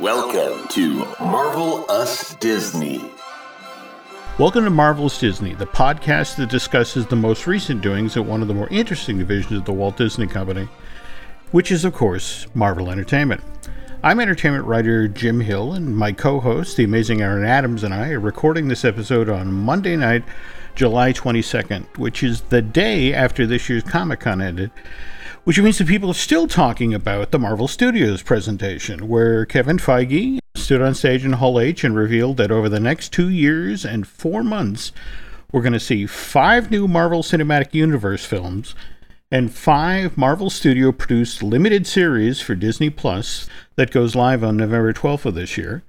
Welcome to Marvel Us Disney. Welcome to Marvel Us Disney, the podcast that discusses the most recent doings at one of the more interesting divisions of the Walt Disney Company, which is, of course, Marvel Entertainment. I'm entertainment writer Jim Hill, and my co-host, the amazing Aaron Adams, and I are recording this episode on Monday night, July 22nd, which is the day after this year's Comic-Con ended, which means that people are still talking about the Marvel Studios presentation, where Kevin Feige stood on stage in Hall H and revealed that over the next 2 years and 4 months, we're going to see 5 new Marvel Cinematic Universe films and 5 Marvel Studio-produced limited series for Disney+, that goes live on November 12th of this year.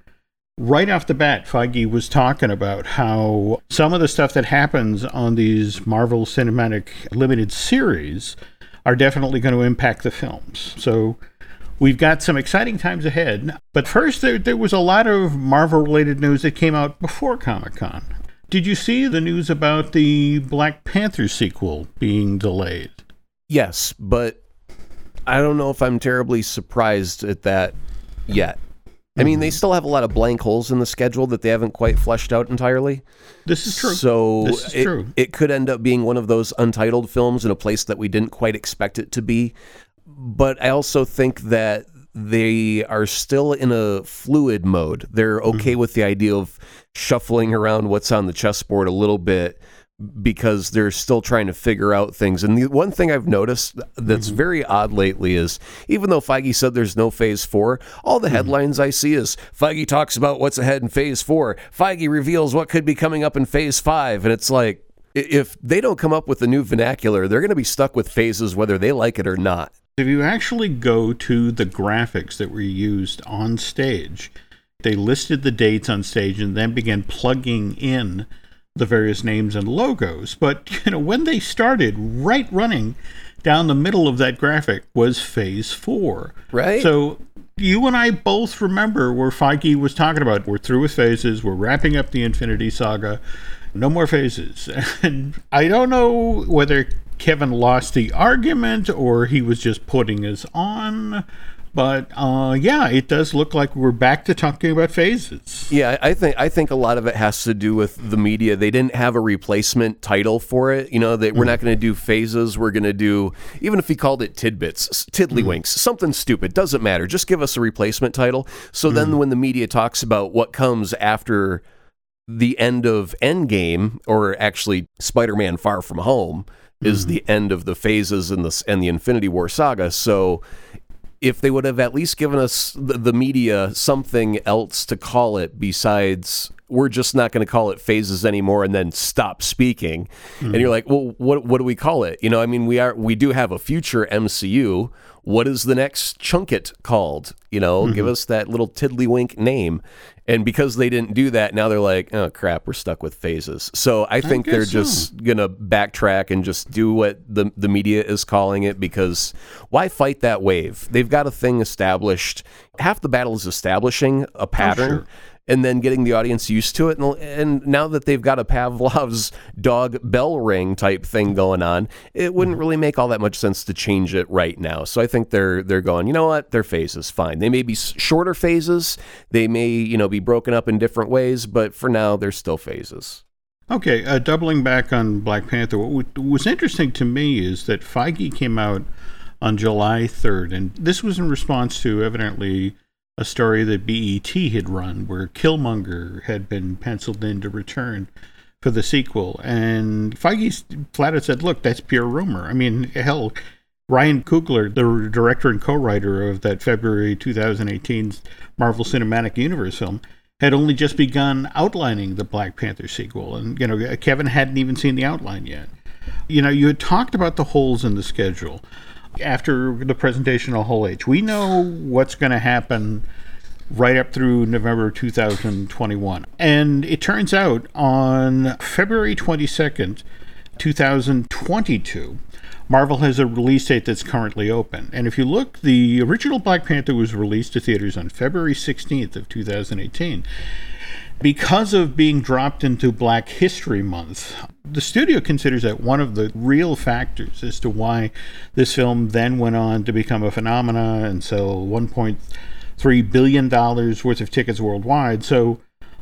Right off the bat, Feige was talking about how some of the stuff that happens on these Marvel Cinematic limited series are definitely going to impact the films. So we've got some exciting times ahead. But first, there was a lot of Marvel-related news that came out before Comic-Con. Did you see the news about the Black Panther sequel being delayed? Yes, but I don't know if I'm terribly surprised at that yet. I mean, they still have a lot of blank holes in the schedule that they haven't quite fleshed out entirely. This is true. So it could end up being one of those untitled films in a place that we didn't quite expect it to be. But I also think that they are still in a fluid mode. They're okay with the idea of shuffling around what's on the chessboard a little bit because they're still trying to figure out things. And the one thing I've noticed that's very odd lately is, even though Feige said there's no Phase 4, all the headlines I see is, Feige talks about what's ahead in Phase 4, Feige reveals what could be coming up in Phase 5, and it's like, if they don't come up with a new vernacular, they're going to be stuck with phases whether they like it or not. If you actually go to the graphics that were used on stage, they listed the dates on stage and then began plugging in the various names and logos. But, when they started, right running down the middle of that graphic was Phase 4. Right. So you and I both remember where Feige was talking about, we're through with phases, we're wrapping up the Infinity Saga, no more phases. And I don't know whether Kevin lost the argument or he was just putting us on. But, it does look like we're back to talking about phases. Yeah, I think a lot of it has to do with the media. They didn't have a replacement title for it. We're not going to do phases. We're going to do, even if he called it tidbits, tiddlywinks, something stupid, doesn't matter. Just give us a replacement title. So then when the media talks about what comes after the end of Endgame, or actually Spider-Man Far From Home, is the end of the phases and the Infinity War saga. So if they would have at least given us, the media, something else to call it besides, we're just not going to call it phases anymore and then stop speaking. And you're like, well, what do we call it? We do have a future MCU. What is the next chunk called? Give us that little tiddlywink name. And because they didn't do that, now they're like, oh, crap, we're stuck with phases. So I think they're just going to backtrack and just do what the media is calling it, because why fight that wave? They've got a thing established. Half the battle is establishing a pattern and then getting the audience used to it. And now that they've got a Pavlov's dog bell ring type thing going on, it wouldn't really make all that much sense to change it right now. So I think they're going, you know what? Their phase is fine. They may be shorter phases. They may, be broken up in different ways, but for now, they're still phases. Okay, doubling back on Black Panther, what was interesting to me is that Feige came out on July 3rd, and this was in response to, evidently, a story that BET had run where Killmonger had been penciled in to return for the sequel. And Feige flat out said, look, that's pure rumor. I mean, hell, Ryan Coogler, the director and co-writer of that February 2018 Marvel Cinematic Universe film, had only just begun outlining the Black Panther sequel. And, Kevin hadn't even seen the outline yet. You had talked about the holes in the schedule after the presentation of Hall H. We know what's going to happen right up through November 2021. And it turns out on February 22nd, 2022, Marvel has a release date that's currently open. And if you look, the original Black Panther was released to theaters on February 16th of 2018. Because of being dropped into Black History Month, the studio considers that one of the real factors as to why this film then went on to become a phenomenon and sell 1.3 $3 billion worth of tickets worldwide. So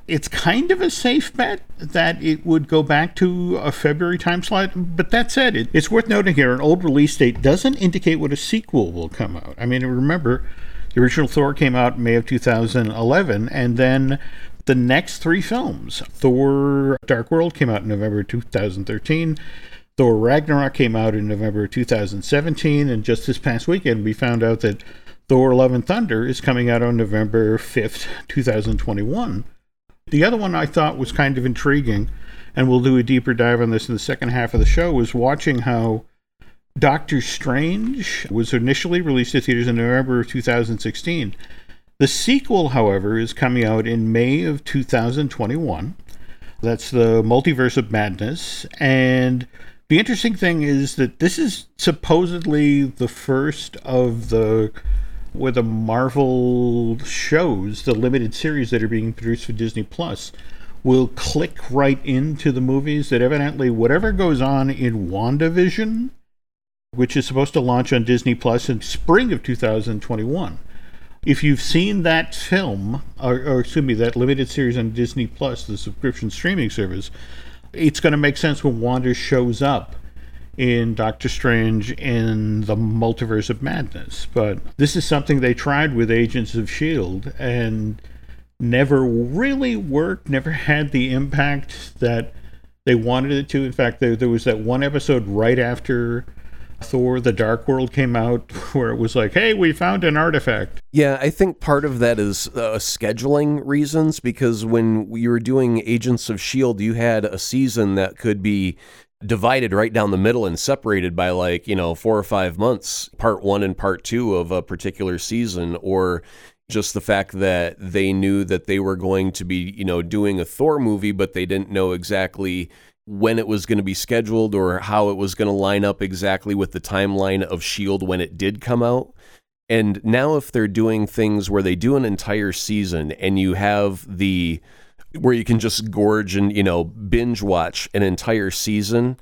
it's kind of a safe bet that it would go back to a February time slot. But that said, it's worth noting here, an old release date doesn't indicate what a sequel will come out. I mean, remember, the original Thor came out in May of 2011, and then the next three films, Thor Dark World came out in November 2013, Thor Ragnarok came out in November 2017, and just this past weekend we found out that Thor Love and Thunder is coming out on November 5th, 2021. The other one I thought was kind of intriguing, and we'll do a deeper dive on this in the second half of the show, was watching how Doctor Strange was initially released to theaters in November of 2016. The sequel, however, is coming out in May of 2021. That's the Multiverse of Madness. And the interesting thing is that this is supposedly the first of the where the Marvel shows, the limited series that are being produced for Disney+, will click right into the movies, that evidently whatever goes on in WandaVision, which is supposed to launch on Disney Plus in spring of 2021. If you've seen that film, or that limited series on Disney Plus, the subscription streaming service, it's going to make sense when Wanda shows up in Doctor Strange in the Multiverse of Madness. But this is something they tried with Agents of S.H.I.E.L.D. and never really worked, never had the impact that they wanted it to. In fact, there was that one episode right after Thor The Dark World came out where it was like, hey, we found an artifact. Yeah, I think part of that is scheduling reasons, because when you were doing Agents of S.H.I.E.L.D., you had a season that could be divided right down the middle and separated by 4 or 5 months, part one and part two of a particular season, or just the fact that they knew that they were going to be, doing a Thor movie, but they didn't know exactly when it was going to be scheduled or how it was going to line up exactly with the timeline of S.H.I.E.L.D. when it did come out. And now if they're doing things where they do an entire season and you have where you can just gorge and, binge watch an entire season,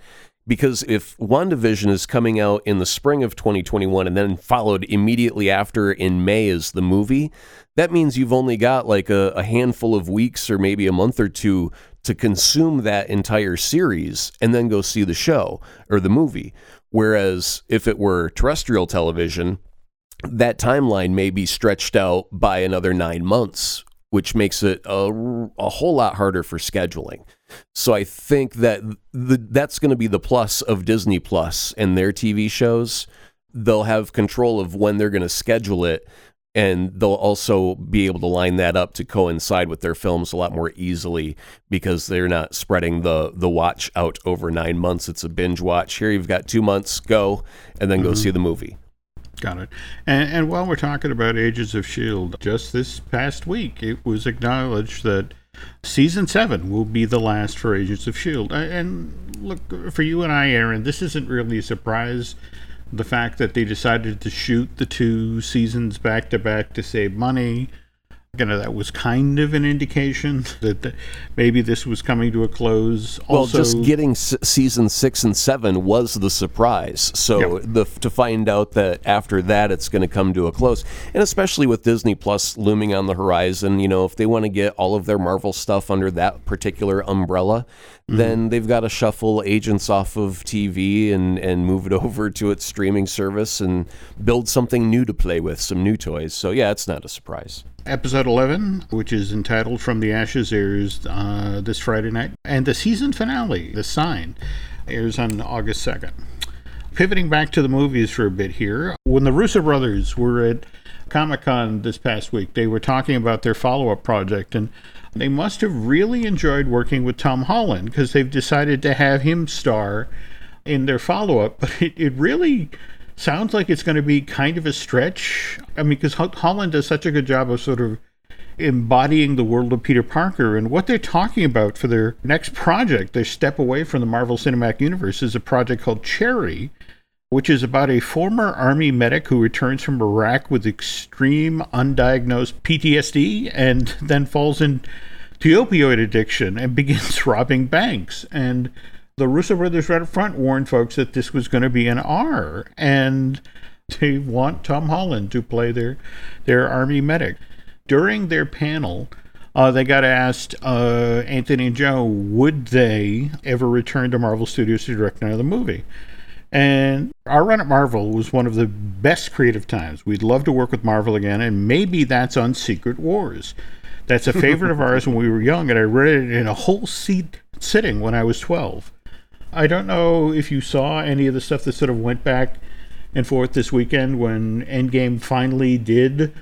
because if WandaVision is coming out in the spring of 2021 and then followed immediately after in May is the movie, that means you've only got a handful of weeks or maybe a month or two to consume that entire series and then go see the show or the movie. Whereas if it were terrestrial television, that timeline may be stretched out by another 9 months, which makes it a whole lot harder for scheduling. So I think that that's going to be the plus of Disney Plus and their TV shows. They'll have control of when they're going to schedule it, and they'll also be able to line that up to coincide with their films a lot more easily, because they're not spreading the watch out over 9 months. It's a binge watch. Here you've got 2 months, go, and then go see the movie. Got it. And while we're talking about Agents of S.H.I.E.L.D., just this past week, it was acknowledged that Season 7 will be the last for Agents of S.H.I.E.L.D. And look, for you and I, Aaron, this isn't really a surprise. The fact that they decided to shoot the two seasons back to back to save money, that was kind of an indication that maybe this was coming to a close. Well, also, just getting season 6 and 7 was the surprise. So to find out that after that it's going to come to a close, and especially with Disney Plus looming on the horizon, if they want to get all of their Marvel stuff under that particular umbrella, then they've got to shuffle Agents off of TV and move it over to its streaming service and build something new to play with, some new toys. So yeah, it's not a surprise. Episode 11, which is entitled From the Ashes, airs this Friday night. And the season finale, The Sign, airs on August 2nd. Pivoting back to the movies for a bit here. When the Russo brothers were at Comic-Con this past week, they were talking about their follow-up project, and they must have really enjoyed working with Tom Holland, because they've decided to have him star in their follow-up. But it really sounds like it's going to be kind of a stretch. I mean, because Holland does such a good job of sort of embodying the world of Peter Parker, and what they're talking about for their next project, their step away from the Marvel Cinematic Universe, is a project called Cherry, which is about a former Army medic who returns from Iraq with extreme undiagnosed PTSD and then falls into opioid addiction and begins robbing banks. And the Russo brothers right up front warned folks that this was going to be an R. And They want Tom Holland to play their army medic. During their panel, they got asked, Anthony and Joe, would they ever return to Marvel Studios to direct another movie? And our run at Marvel was one of the best creative times. We'd love to work with Marvel again, and maybe that's on Secret Wars. That's a favorite of ours when we were young, and I read it in a whole sitting when I was 12. I don't know if you saw any of the stuff that sort of went back and forth this weekend when Endgame finally did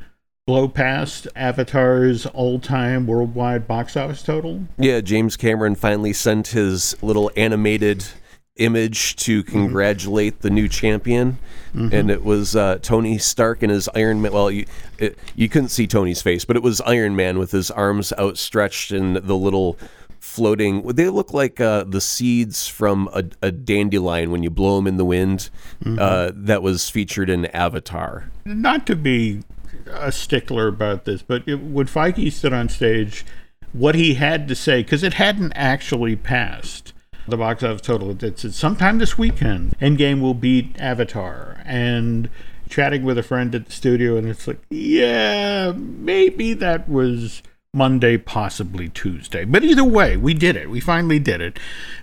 blow past Avatar's all-time worldwide box office total. Yeah, James Cameron finally sent his little animated image to congratulate the new champion, and it was Tony Stark and his Iron Man. Well, you couldn't see Tony's face, but it was Iron Man with his arms outstretched and the little floating. They look like the seeds from a dandelion when you blow them in the wind. That was featured in Avatar. Not to be a stickler about this, but when Feige stood on stage, what he had to say, because it hadn't actually passed the box office total, it said sometime this weekend Endgame will beat Avatar. And chatting with a friend at the studio, and it's like, yeah, maybe that was Monday, possibly Tuesday, but either way, we did it. We finally did it.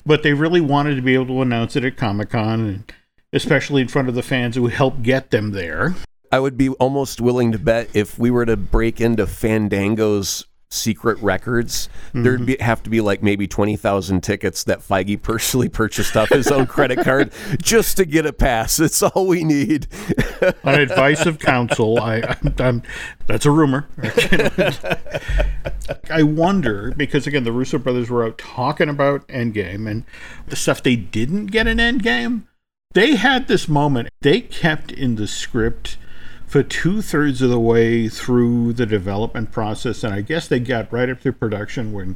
But they really wanted to be able to announce it at Comic-Con, and especially in front of the fans who helped get them there. I would be almost willing to bet if we were to break into Fandango's secret records, there'd have to be like maybe 20,000 tickets that Feige personally purchased off his own credit card just to get a pass. It's all we need. On advice of counsel, I'm that's a rumor. I wonder, because again, the Russo brothers were out talking about Endgame and the stuff they didn't get in Endgame. They had this moment. They kept in the script for 2/3 of the way through the development process, and I guess they got right up to production when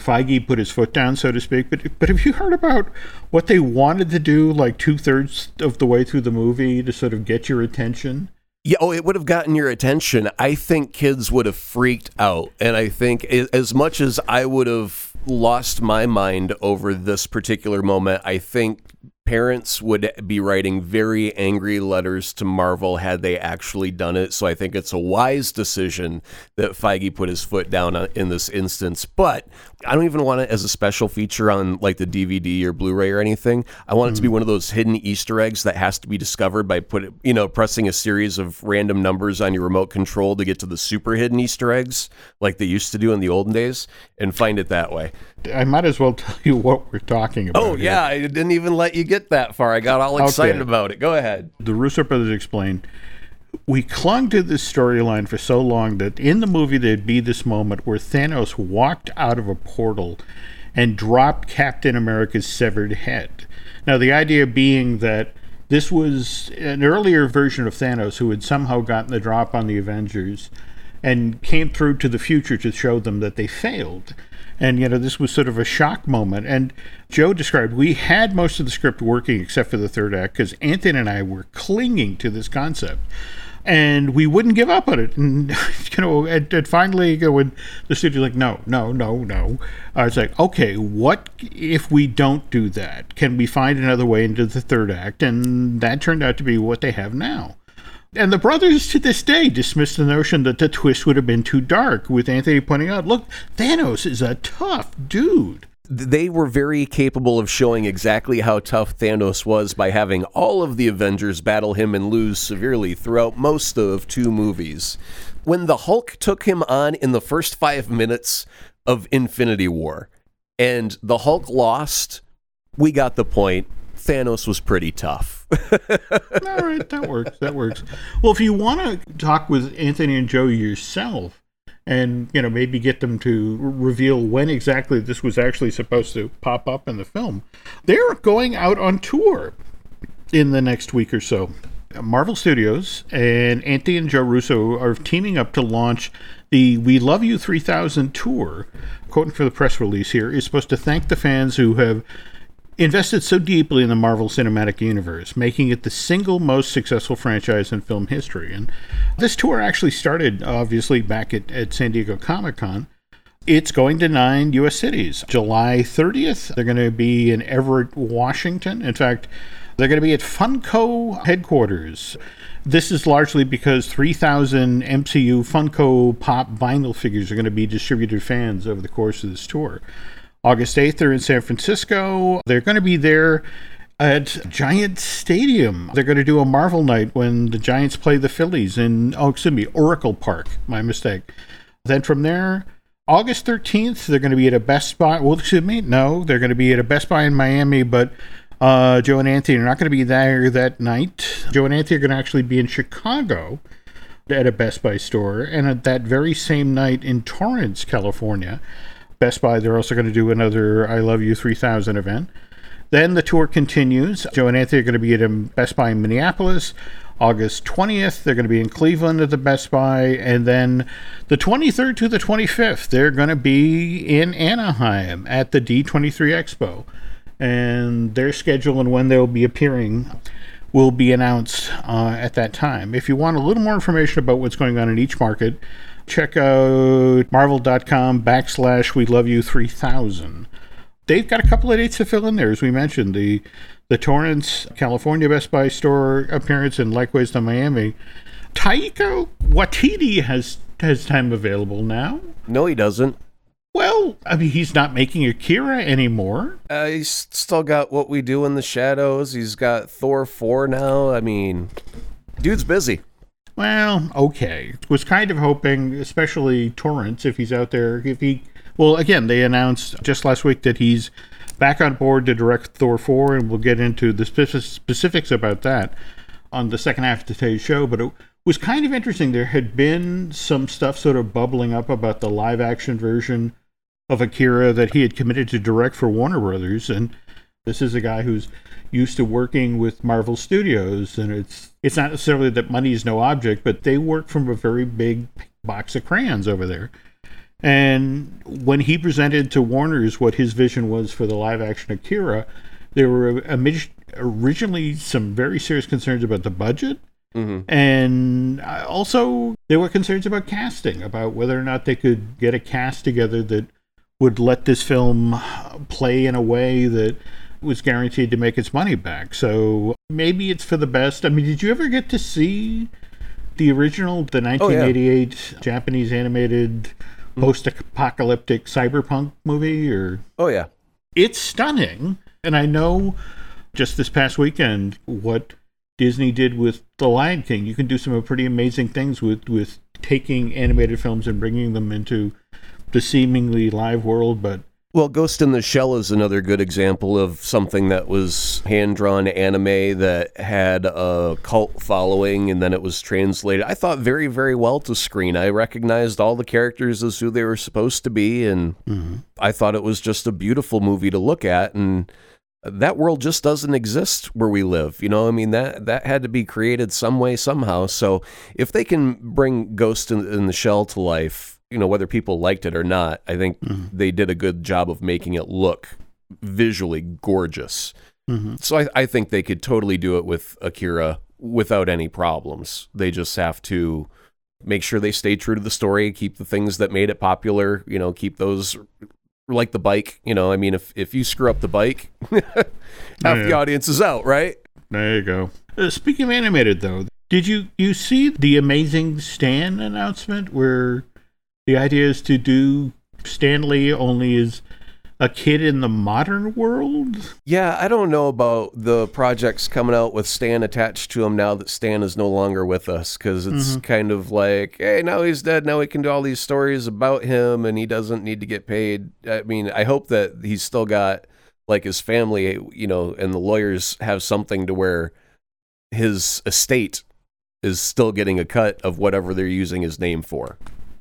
Feige put his foot down, so to speak. But have you heard about what they wanted to do, like 2/3 of the way through the movie, to sort of get your attention? Yeah, oh, it would have gotten your attention. I think kids would have freaked out, and I think as much as I would have lost my mind over this particular moment, I think parents would be writing very angry letters to Marvel had they actually done it. So I think it's a wise decision that Feige put his foot down in this instance. But I don't even want it as a special feature on like the DVD or Blu-ray or anything. I want it to be one of those hidden Easter eggs that has to be discovered by pressing a series of random numbers on your remote control to get to the super hidden Easter eggs like they used to do in the olden days, and find it that way. I might as well tell you what we're talking about. Oh, yeah. Here. I didn't even let you get that far. I got all excited about it. Go ahead. The Russo brothers explained, we clung to this storyline for so long that in the movie there'd be this moment where Thanos walked out of a portal and dropped Captain America's severed head. Now, the idea being that this was an earlier version of Thanos who had somehow gotten the drop on the Avengers and came through to the future to show them that they failed. And, this was sort of a shock moment. And Joe described, we had most of the script working except for the third act because Anthony and I were clinging to this concept. And we wouldn't give up on it. And, and finally, when the studio's like, no. I was like, okay, what if we don't do that? Can we find another way into the third act? And that turned out to be what they have now. And the brothers to this day dismiss the notion that the twist would have been too dark, with Anthony pointing out, look, Thanos is a tough dude. They were very capable of showing exactly how tough Thanos was by having all of the Avengers battle him and lose severely throughout most of two movies. When the Hulk took him on in the first 5 minutes of Infinity War and the Hulk lost, we got the point. Thanos was pretty tough. All right, that works. Well, if you want to talk with Anthony and Joe yourself and, maybe get them to reveal when exactly this was actually supposed to pop up in the film, they're going out on tour in the next week or so. Marvel Studios and Anthony and Joe Russo are teaming up to launch the We Love You 3000 tour. Quoting for the press release here, is supposed to thank the fans who have invested so deeply in the Marvel Cinematic Universe, making it the single most successful franchise in film history. And this tour actually started, obviously, back at San Diego Comic-Con. It's going to 9 U.S. cities. July 30th, they're going to be in Everett, Washington. In fact, they're going to be at Funko headquarters. This is largely because 3,000 MCU Funko Pop vinyl figures are going to be distributed to fans over the course of this tour. August 8th, they're in San Francisco. They're going to be there at Giants Stadium. They're going to do a Marvel night when the Giants play the Phillies in, Oracle Park. My mistake. Then from there, August 13th, they're going to be at a Best Buy. They're going to be at a Best Buy in Miami, but... Joe and Anthony are not going to be there that night. Joe and Anthony are going to actually be in Chicago at a Best Buy store. And at that very same night in Torrance, California, Best Buy, they're also going to do another I Love You 3000 event. Then the tour continues. Joe and Anthony are going to be at a Best Buy in Minneapolis. August 20th, they're going to be in Cleveland at the Best Buy. And then the 23rd to the 25th, they're going to be in Anaheim at the D23 Expo. And their schedule and when they'll be appearing will be announced at that time. If you want a little more information about what's going on in each market, check out marvel.com/weloveYou3000. They've got a couple of dates to fill in there, as we mentioned. The Torrance, California Best Buy store appearance, and likewise the Miami. Taika Waititi has time available now. No, he doesn't. Well, I mean, he's not making Akira anymore. He's still got What We Do in the Shadows. He's got Thor 4 now. I mean, dude's busy. Well, okay. Was kind of hoping, especially Torrance, if he's out there, they announced just last week that he's back on board to direct Thor 4, and we'll get into the specifics about that on the second half of today's show, but it was kind of interesting. There had been some stuff sort of bubbling up about the live-action version of Akira that he had committed to direct for Warner Brothers, and this is a guy who's used to working with Marvel Studios, and it's not necessarily that money is no object, but they work from a very big box of crayons over there. And when he presented to Warners what his vision was for the live-action Akira, there were originally some very serious concerns about the budget, and also there were concerns about casting, about whether or not they could get a cast together that would let this film play in a way that was guaranteed to make its money back. So maybe it's for the best. I mean, did you ever get to see the original, the 1988 Japanese animated post-apocalyptic cyberpunk movie? Oh, yeah. It's stunning. And I know just this past weekend what Disney did with The Lion King. You can do some pretty amazing things with taking animated films and bringing them into the seemingly live world. But well, Ghost in the Shell is another good example of something that was hand-drawn anime that had a cult following, and then it was translated, I thought, very, very well to screen. I recognized all the characters as who they were supposed to be, and I thought it was just a beautiful movie to look at, and that world just doesn't exist where we live. You know, I mean, that had to be created some way, somehow. So if they can bring Ghost in the Shell to life, you know, whether people liked it or not, I think they did a good job of making it look visually gorgeous. So I think they could totally do it with Akira without any problems. They just have to make sure they stay true to the story, keep the things that made it popular, you know, keep those... Like the bike, you know, I mean, if you screw up the bike, half the audience is out, right? There you go. Speaking of animated, though, did you see the amazing Stan announcement where the idea is to do Stan Lee only as a kid in the modern world? Yeah, I don't know about the projects coming out with Stan attached to him now that Stan is no longer with us, because it's kind of like, hey, now he's dead, now we can do all these stories about him, and he doesn't need to get paid. I mean, I hope that he's still got, like, his family, you know, and the lawyers have something to where his estate is still getting a cut of whatever they're using his name for.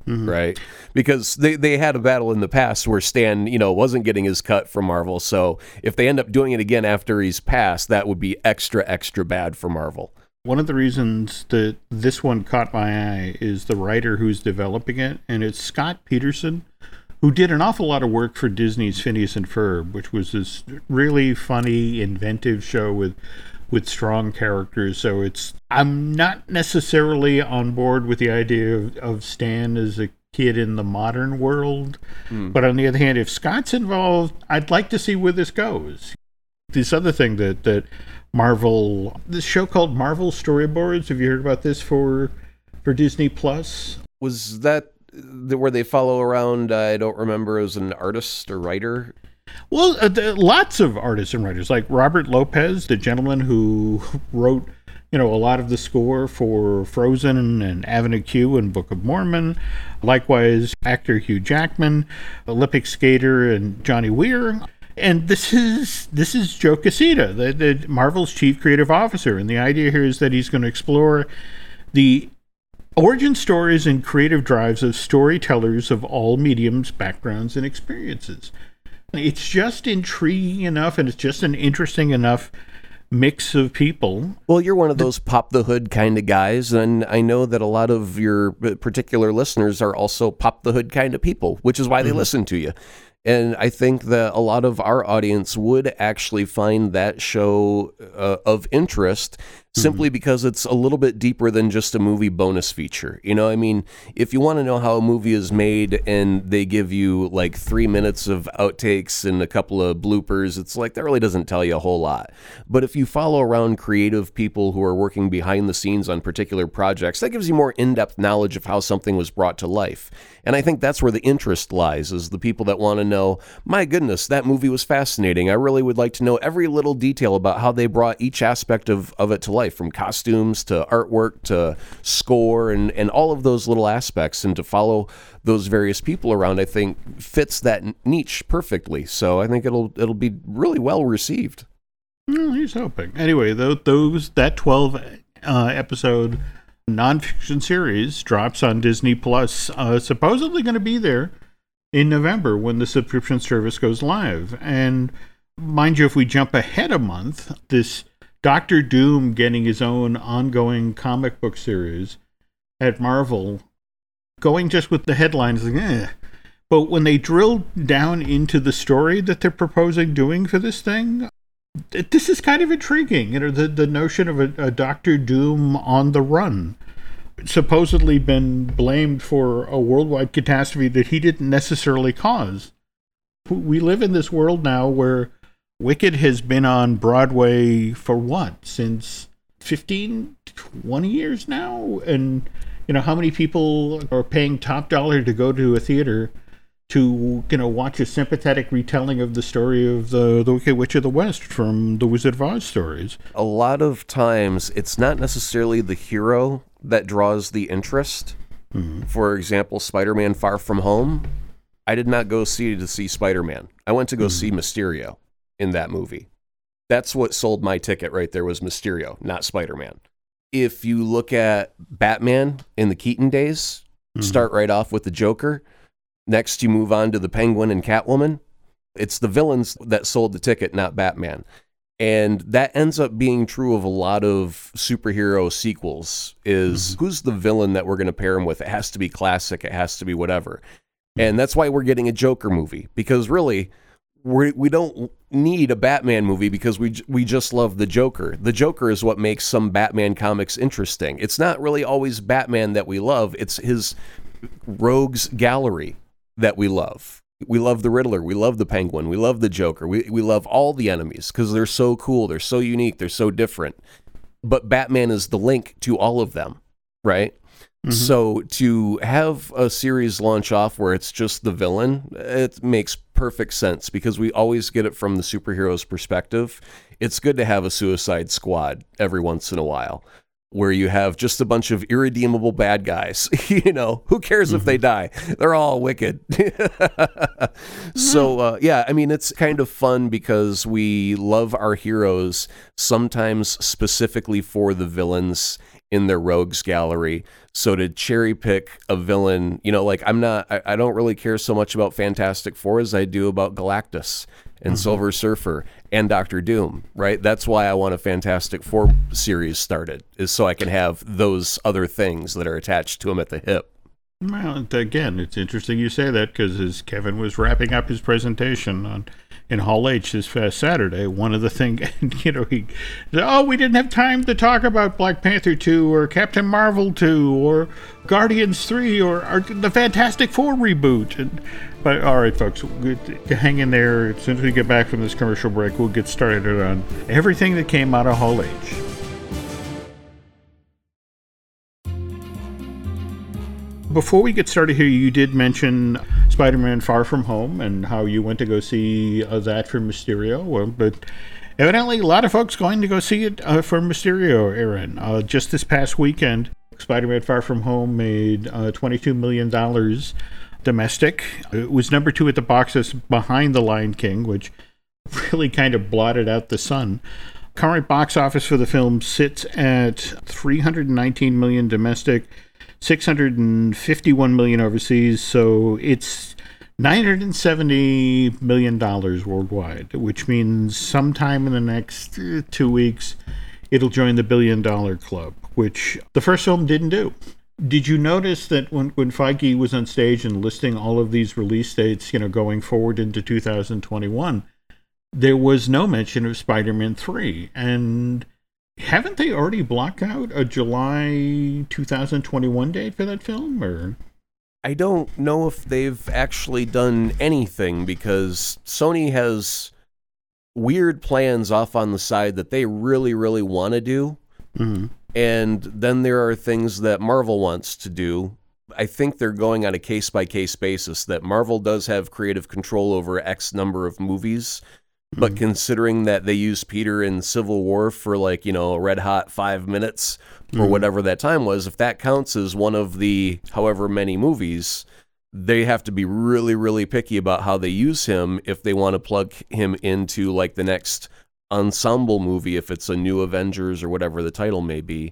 Right? Because they had a battle in the past where Stan, you know, wasn't getting his cut from Marvel. So if they end up doing it again after he's passed, that would be extra, extra bad for Marvel. One of the reasons that this one caught my eye is the writer who's developing it, and it's Scott Peterson, who did an awful lot of work for Disney's Phineas and Ferb, which was this really funny, inventive show with strong characters. So I'm not necessarily on board with the idea of Stan as a kid in the modern world. But on the other hand, if Scott's involved, I'd like to see where this goes. this other thing that Marvel, this show called Marvel Storyboards, have you heard about this for Disney+? Was that where they follow around, I don't remember, as an artist or writer? Well, lots of artists and writers, like Robert Lopez, the gentleman who wrote, a lot of the score for Frozen and Avenue Q and Book of Mormon. Likewise, actor Hugh Jackman, Olympic skater, and Johnny Weir. And this is Joe Quesada, the Marvel's chief creative officer. And the idea here is that he's going to explore the origin stories and creative drives of storytellers of all mediums, backgrounds, and experiences. It's just intriguing enough, and it's just an interesting enough mix of people. Well, you're one of those pop-the-hood kind of guys, and I know that a lot of your particular listeners are also pop-the-hood kind of people, which is why they listen to you. And I think that a lot of our audience would actually find that show of interest simply because it's a little bit deeper than just a movie bonus feature. I mean, if you want to know how a movie is made and they give you like 3 minutes of outtakes and a couple of bloopers, it's like that really doesn't tell you a whole lot. But if you follow around creative people who are working behind the scenes on particular projects, that gives you more in-depth knowledge of how something was brought to life. And I think that's where the interest lies, is the people that want to know, my goodness, that movie was fascinating. I really would like to know every little detail about how they brought each aspect of it to life, from costumes to artwork to score and all of those little aspects. And to follow those various people around, I think, fits that niche perfectly. So I think it'll be really well received. Well, he's hoping. Anyway, that 12-episode nonfiction series drops on Disney+, supposedly going to be there in November when the subscription service goes live. And mind you, if we jump ahead a month, this Doctor Doom getting his own ongoing comic book series at Marvel, going just with the headlines, But when they drill down into the story that they're proposing doing for this thing, this is kind of intriguing. The notion of a Doctor Doom on the run, supposedly been blamed for a worldwide catastrophe that he didn't necessarily cause. We live in this world now where Wicked has been on Broadway for what, since 15, 20 years now? And, how many people are paying top dollar to go to a theater to, watch a sympathetic retelling of the story of the Wicked Witch of the West from the Wizard of Oz stories? A lot of times, it's not necessarily the hero that draws the interest. For example, Spider-Man Far From Home. I did not go see Spider-Man. I went to go see Mysterio in that movie. That's what sold my ticket right there, was Mysterio, not Spider-Man. If you look at Batman in the Keaton days, start right off with the Joker. Next, you move on to the Penguin and Catwoman. It's the villains that sold the ticket, not Batman. And that ends up being true of a lot of superhero sequels, is who's the villain that we're going to pair him with? It has to be classic. It has to be whatever. And that's why we're getting a Joker movie, because really we don't need a Batman movie, because we just love the Joker. The Joker is what makes some Batman comics interesting. It's not really always Batman that we love. It's his rogues gallery that we love. We love the Riddler, we love the Penguin, we love the Joker, we love all the enemies because they're so cool, they're so unique, they're so different. But Batman is the link to all of them, right? So to have a series launch off where it's just the villain, it makes perfect sense because we always get it from the superhero's perspective. It's good to have a Suicide Squad every once in a while, where you have just a bunch of irredeemable bad guys. Who cares if they die? They're all wicked. So, it's kind of fun because we love our heroes, sometimes specifically for the villains in their rogues gallery. So to cherry pick a villain, I don't really care so much about Fantastic Four as I do about Galactus and Silver Surfer and Doctor Doom, right? That's why I want a Fantastic Four series started, is so I can have those other things that are attached to them at the hip. Well, again, it's interesting you say that, because as Kevin was wrapping up his presentation on in Hall H this past Saturday, one of the things, you know, he said, oh, we didn't have time to talk about Black Panther 2 or Captain Marvel 2 or Guardians 3 or the Fantastic Four reboot. But all right, folks, hang in there. As soon as we get back from this commercial break, we'll get started on everything that came out of Hall H. Before we get started here, you did mention Spider-Man Far From Home and how you went to go see that for Mysterio. Well, but evidently a lot of folks going to go see it for Mysterio, Aaron. Just this past weekend, Spider-Man Far From Home made $22 million domestic. It was number 2 at the box office behind The Lion King, which really kind of blotted out the sun. Current box office for the film sits at $319 million domestic, $651 million overseas, so it's $970 million worldwide, which means sometime in the next 2 weeks, it'll join the billion-dollar club, which the first film didn't do. Did you notice that when Feige was on stage and listing all of these release dates, you know, going forward into 2021, there was no mention of Spider-Man 3, and haven't they already blocked out a July 2021 date for that film? Or I don't know if they've actually done anything, because Sony has weird plans off on the side that they really, really want to do. Mm-hmm. And then there are things that Marvel wants to do. I think they're going on a case-by-case basis, that Marvel does have creative control over X number of movies. But considering that they used Peter in Civil War for, like, you know, a red hot 5 minutes or whatever that time was, if that counts as one of the however many movies, they have to be really, really picky about how they use him if they want to plug him into, like, the next ensemble movie, if it's a new Avengers or whatever the title may be.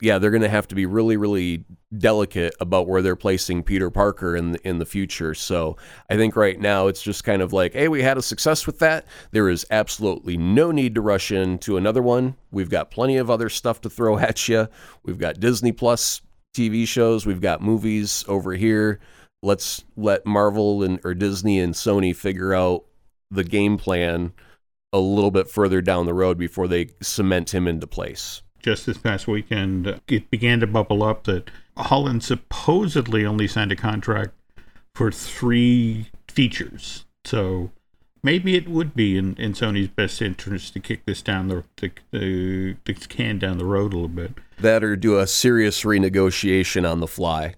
Yeah, they're going to have to be really, really delicate about where they're placing Peter Parker in the future. So I think right now it's just kind of like, hey, we had a success with that. There is absolutely no need to rush into another one. We've got plenty of other stuff to throw at you. We've got Disney+ TV shows. We've got movies over here. Let's let Marvel or Disney and Sony figure out the game plan a little bit further down the road before they cement him into place. Just this past weekend, it began to bubble up that Holland supposedly only signed a contract for 3 features. So maybe it would be in Sony's best interest to kick this down the can down the road a little bit. That, or do a serious renegotiation on the fly.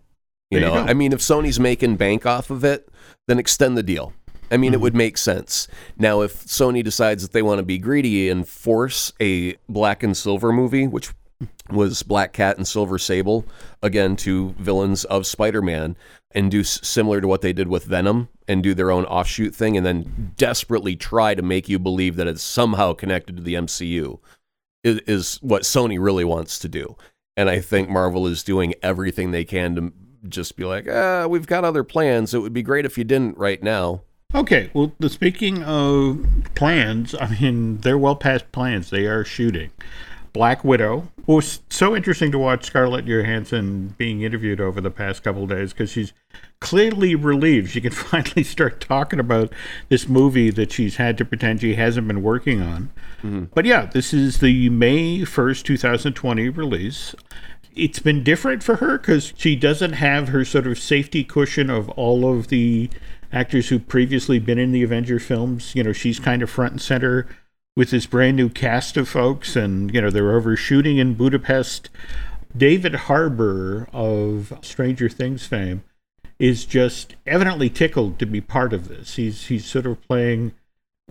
You know, I mean, if Sony's making bank off of it, then extend the deal. I mean, it would make sense. Now, if Sony decides that they want to be greedy and force a Black and Silver movie, which was Black Cat and Silver Sable, again, two villains of Spider-Man, and do similar to what they did with Venom and do their own offshoot thing and then desperately try to make you believe that it's somehow connected to the MCU, is what Sony really wants to do. And I think Marvel is doing everything they can to just be like, we've got other plans. It would be great if you didn't right now. Okay, well, speaking of plans, I mean, they're well past plans. They are shooting. Black Widow. It was so interesting to watch Scarlett Johansson being interviewed over the past couple of days, because she's clearly relieved she can finally start talking about this movie that she's had to pretend she hasn't been working on. Mm-hmm. But yeah, this is the May 1st, 2020 release. It's been different for her because she doesn't have her sort of safety cushion of all of the actors who've previously been in the Avengers films. You know, she's kind of front and center with this brand new cast of folks, and, you know, they're over shooting in Budapest. David Harbour of Stranger Things fame is just evidently tickled to be part of this. He's sort of playing,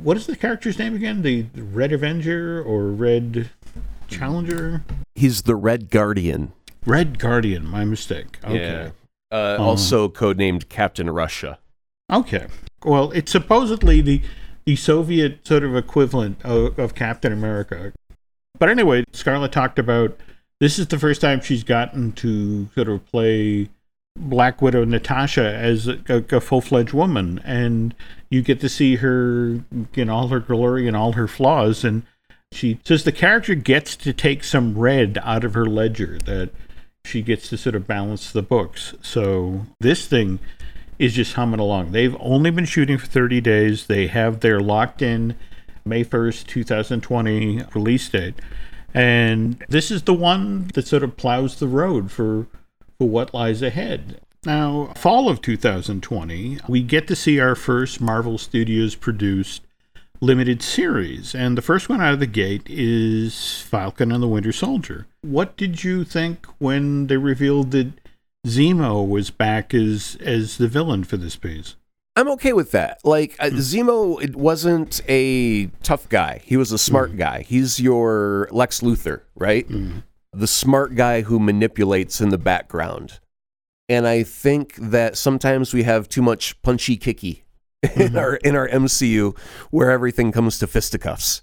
what is the character's name again? The Red Avenger or Red Challenger? He's the Red Guardian. Red Guardian, my mistake. Okay. Yeah. Also codenamed Captain Russia. Okay. Well, it's supposedly the Soviet sort of equivalent of Captain America. But anyway, Scarlett talked about this is the first time she's gotten to sort of play Black Widow Natasha as a full-fledged woman. And you get to see her in all her glory and all her flaws. And she says the character gets to take some red out of her ledger, that she gets to sort of balance the books. So this thing is just humming along. They've only been shooting for 30 days. They have their locked-in May 1st, 2020 release date. And this is the one that sort of plows the road for what lies ahead. Now, fall of 2020, we get to see our first Marvel Studios produced limited series. And the first one out of the gate is Falcon and the Winter Soldier. What did you think when they revealed that Zemo was back as the villain for this piece? I'm okay with that. Like, Zemo, it wasn't a tough guy. He was a smart guy. He's your Lex Luthor, right? The smart guy who manipulates in the background. And I think that sometimes we have too much punchy kicky in our MCU where everything comes to fisticuffs.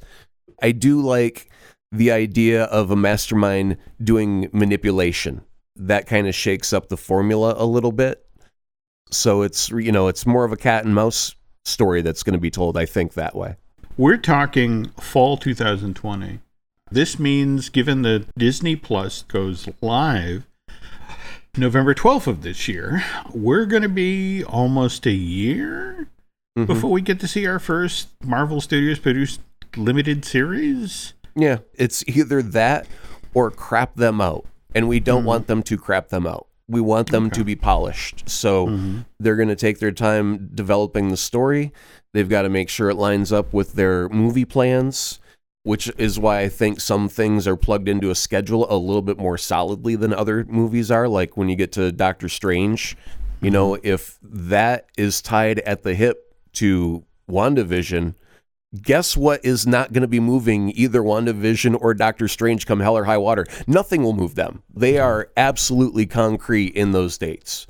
I do like the idea of a mastermind doing manipulation. That kind of shakes up the formula a little bit. So it's, you know, it's more of a cat and mouse story that's going to be told, I think, that way. We're talking fall 2020. This means, given that Disney Plus goes live November 12th of this year, we're going to be almost a year before we get to see our first Marvel Studios produced limited series. Yeah, it's either that or crap them out. And we don't want them to crap them out. We want them to be polished. So they're going to take their time developing the story. They've got to make sure it lines up with their movie plans, which is why I think some things are plugged into a schedule a little bit more solidly than other movies are. Like when you get to Doctor Strange, you know, if that is tied at the hip to WandaVision, guess what is not going to be moving either WandaVision or Doctor Strange come hell or high water? Nothing will move them. They are absolutely concrete in those dates.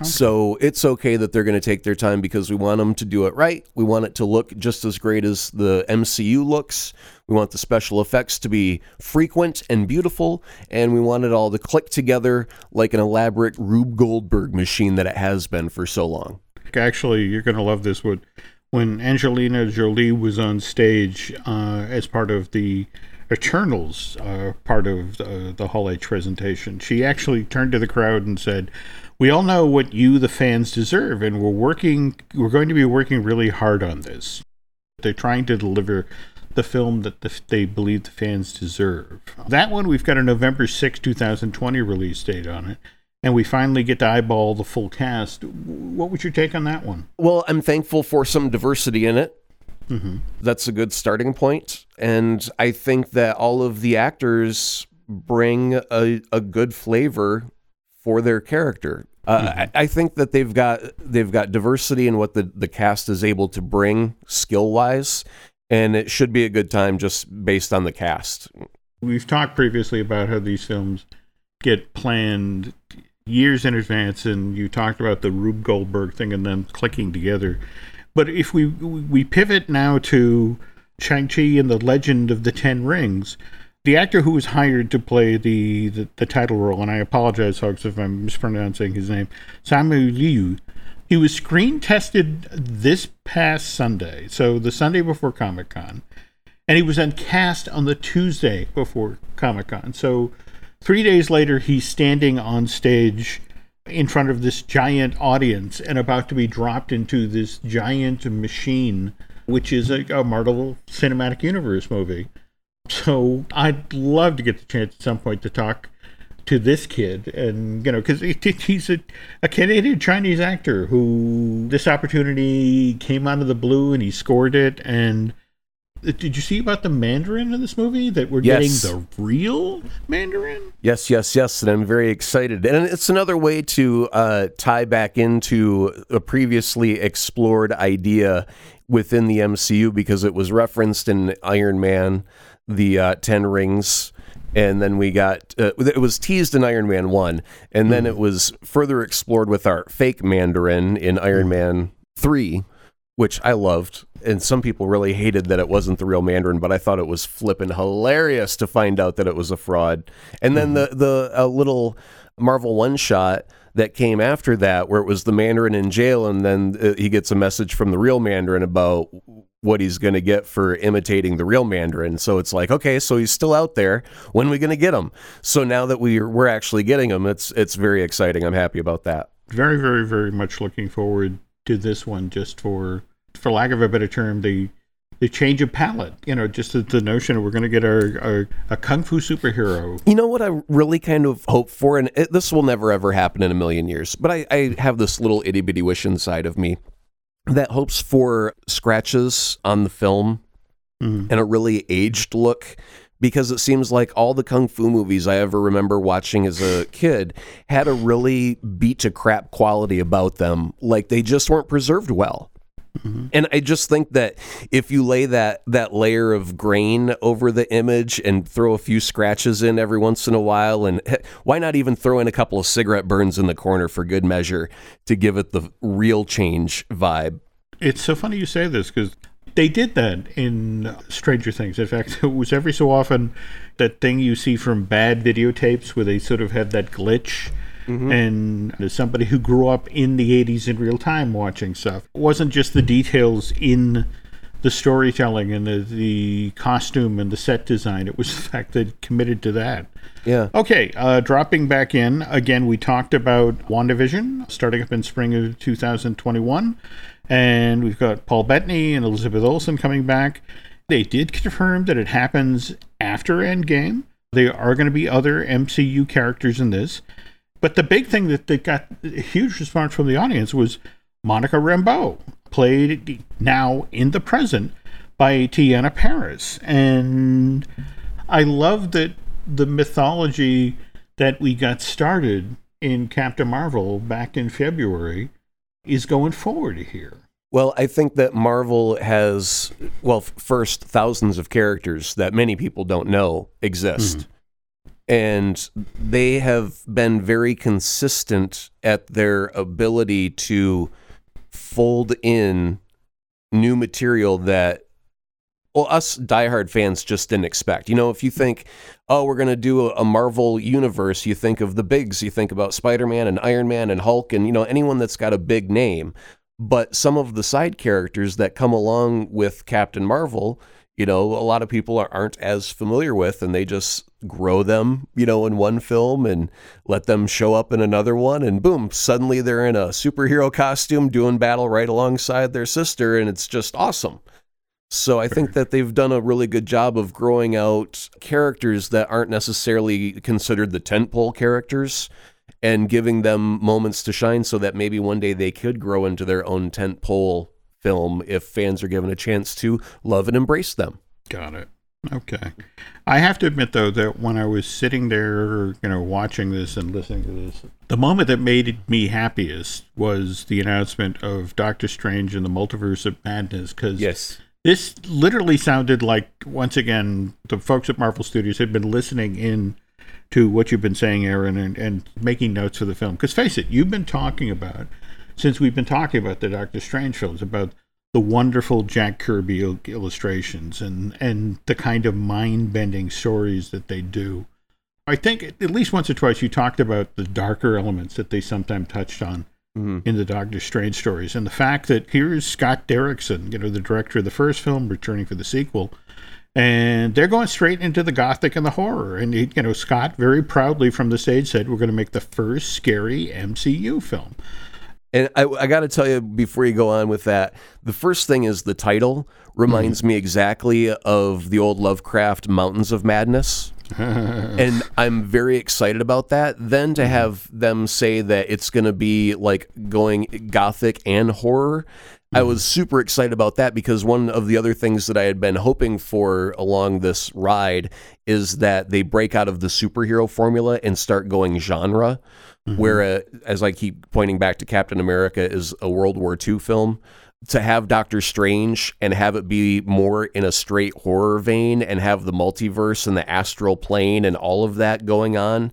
Okay. So it's okay that they're going to take their time because we want them to do it right. We want it to look just as great as the MCU looks. We want the special effects to be frequent and beautiful, and we want it all to click together like an elaborate Rube Goldberg machine that it has been for so long. Actually, you're going to love this one. When Angelina Jolie was on stage as part of the Eternals, part of the holiday presentation, she actually turned to the crowd and said, "We all know what you, the fans, deserve, and we're going to be working really hard on this." They're trying to deliver the film that they believe the fans deserve. That one, we've got a November 6, 2020 release date on it. And we finally get to eyeball the full cast. What was your take on that one? Well, I'm thankful for some diversity in it. That's a good starting point. And I think that all of the actors bring a good flavor for their character. I think that they've got diversity in what the cast is able to bring skill-wise. And it should be a good time just based on the cast. We've talked previously about how these films get planned years in advance, and you talked about the Rube Goldberg thing and them clicking together. But if we pivot now to Shang-Chi and the Legend of the Ten Rings, the actor who was hired to play the title role, and I apologize, folks, if I'm mispronouncing his name, Simu Liu, he was screen tested this past Sunday, so the Sunday before Comic-Con, and he was then cast on the Tuesday before Comic-Con. So 3 days later, he's standing on stage in front of this giant audience and about to be dropped into this giant machine, which is a Marvel Cinematic Universe movie. So I'd love to get the chance at some point to talk to this kid. And, you know, because he's a Canadian Chinese actor who this opportunity came out of the blue and he scored it. And did you see about the Mandarin in this movie? That we're getting the real Mandarin? Yes. And I'm very excited. And it's another way to tie back into a previously explored idea within the MCU, because it was referenced in Iron Man, the Ten Rings. And then we got, it was teased in Iron Man 1. And then it was further explored with our fake Mandarin in Iron Man 3, which I loved. And some people really hated that it wasn't the real Mandarin, but I thought it was flippin' hilarious to find out that it was a fraud. And then the little Marvel one-shot that came after that, where it was the Mandarin in jail, and then he gets a message from the real Mandarin about what he's going to get for imitating the real Mandarin. So it's like, okay, so he's still out there. When are we going to get him? So now that we're actually getting him, it's very exciting. I'm happy about that. very, very, very much looking forward to this one, just for lack of a better term, the change of palette, you know, just the notion that we're going to get a kung fu superhero. You know what I really kind of hope for, and this will never ever happen in a million years, but I have this little itty bitty wish inside of me that hopes for scratches on the film and a really aged look, because it seems like all the kung fu movies I ever remember watching as a kid had a really beat to crap quality about them. Like they just weren't preserved well. Mm-hmm. And I just think that if you lay that layer of grain over the image and throw a few scratches in every once in a while, and why not even throw in a couple of cigarette burns in the corner for good measure to give it the real change vibe. It's so funny you say this, because they did that in Stranger Things. In fact, it was every so often that thing you see from bad videotapes where they sort of have that glitch. Mm-hmm. And as somebody who grew up in the 80s in real time watching stuff, it wasn't just the details in the storytelling and the costume and the set design. It was the fact that it committed to that. Yeah. Okay, dropping back in, again, we talked about WandaVision starting up in spring of 2021. And we've got Paul Bettany and Elizabeth Olsen coming back. They did confirm that it happens after Endgame. There are going to be other MCU characters in this. But the big thing that got a huge response from the audience was Monica Rambeau, played now in the present by Tiana Paris. And I love that the mythology that we got started in Captain Marvel back in February is going forward here. Well, I think that Marvel has, first, thousands of characters that many people don't know exist. Mm-hmm. And they have been very consistent at their ability to fold in new material that, us diehard fans just didn't expect. You know, if you think, we're going to do a Marvel universe, you think of the bigs. You think about Spider-Man and Iron Man and Hulk and, anyone that's got a big name. But some of the side characters that come along with Captain Marvel, a lot of people aren't as familiar with, and they just grow them, in one film and let them show up in another one, and boom, suddenly they're in a superhero costume doing battle right alongside their sister, and it's just awesome. So I think that they've done a really good job of growing out characters that aren't necessarily considered the tentpole characters and giving them moments to shine so that maybe one day they could grow into their own tentpole film if fans are given a chance to love and embrace them. Got it. Okay. I have to admit, though, that when I was sitting there, watching this and listening to this, the moment that made me happiest was the announcement of Doctor Strange and the Multiverse of Madness, because this literally sounded like, once again, the folks at Marvel Studios had been listening in to what you've been saying, Aaron, and making notes for the film. Because face it, you've been talking about, since we've been talking about the Doctor Strange films, about the wonderful Jack Kirby illustrations and the kind of mind-bending stories that they do. I think at least once or twice you talked about the darker elements that they sometimes touched on in the Doctor Strange stories. And the fact that here's Scott Derrickson, the director of the first film, returning for the sequel, and they're going straight into the gothic and the horror. And, Scott very proudly from the stage said, we're going to make the first scary MCU film. And I got to tell you, before you go on with that, the first thing is the title reminds me exactly of the old Lovecraft Mountains of Madness. And I'm very excited about that. Then to have them say that it's going to be like going gothic and horror, I was super excited about that, because one of the other things that I had been hoping for along this ride is that they break out of the superhero formula and start going genre. Where, as I keep pointing back to, Captain America is a World War II film. To have Doctor Strange and have it be more in a straight horror vein and have the multiverse and the astral plane and all of that going on,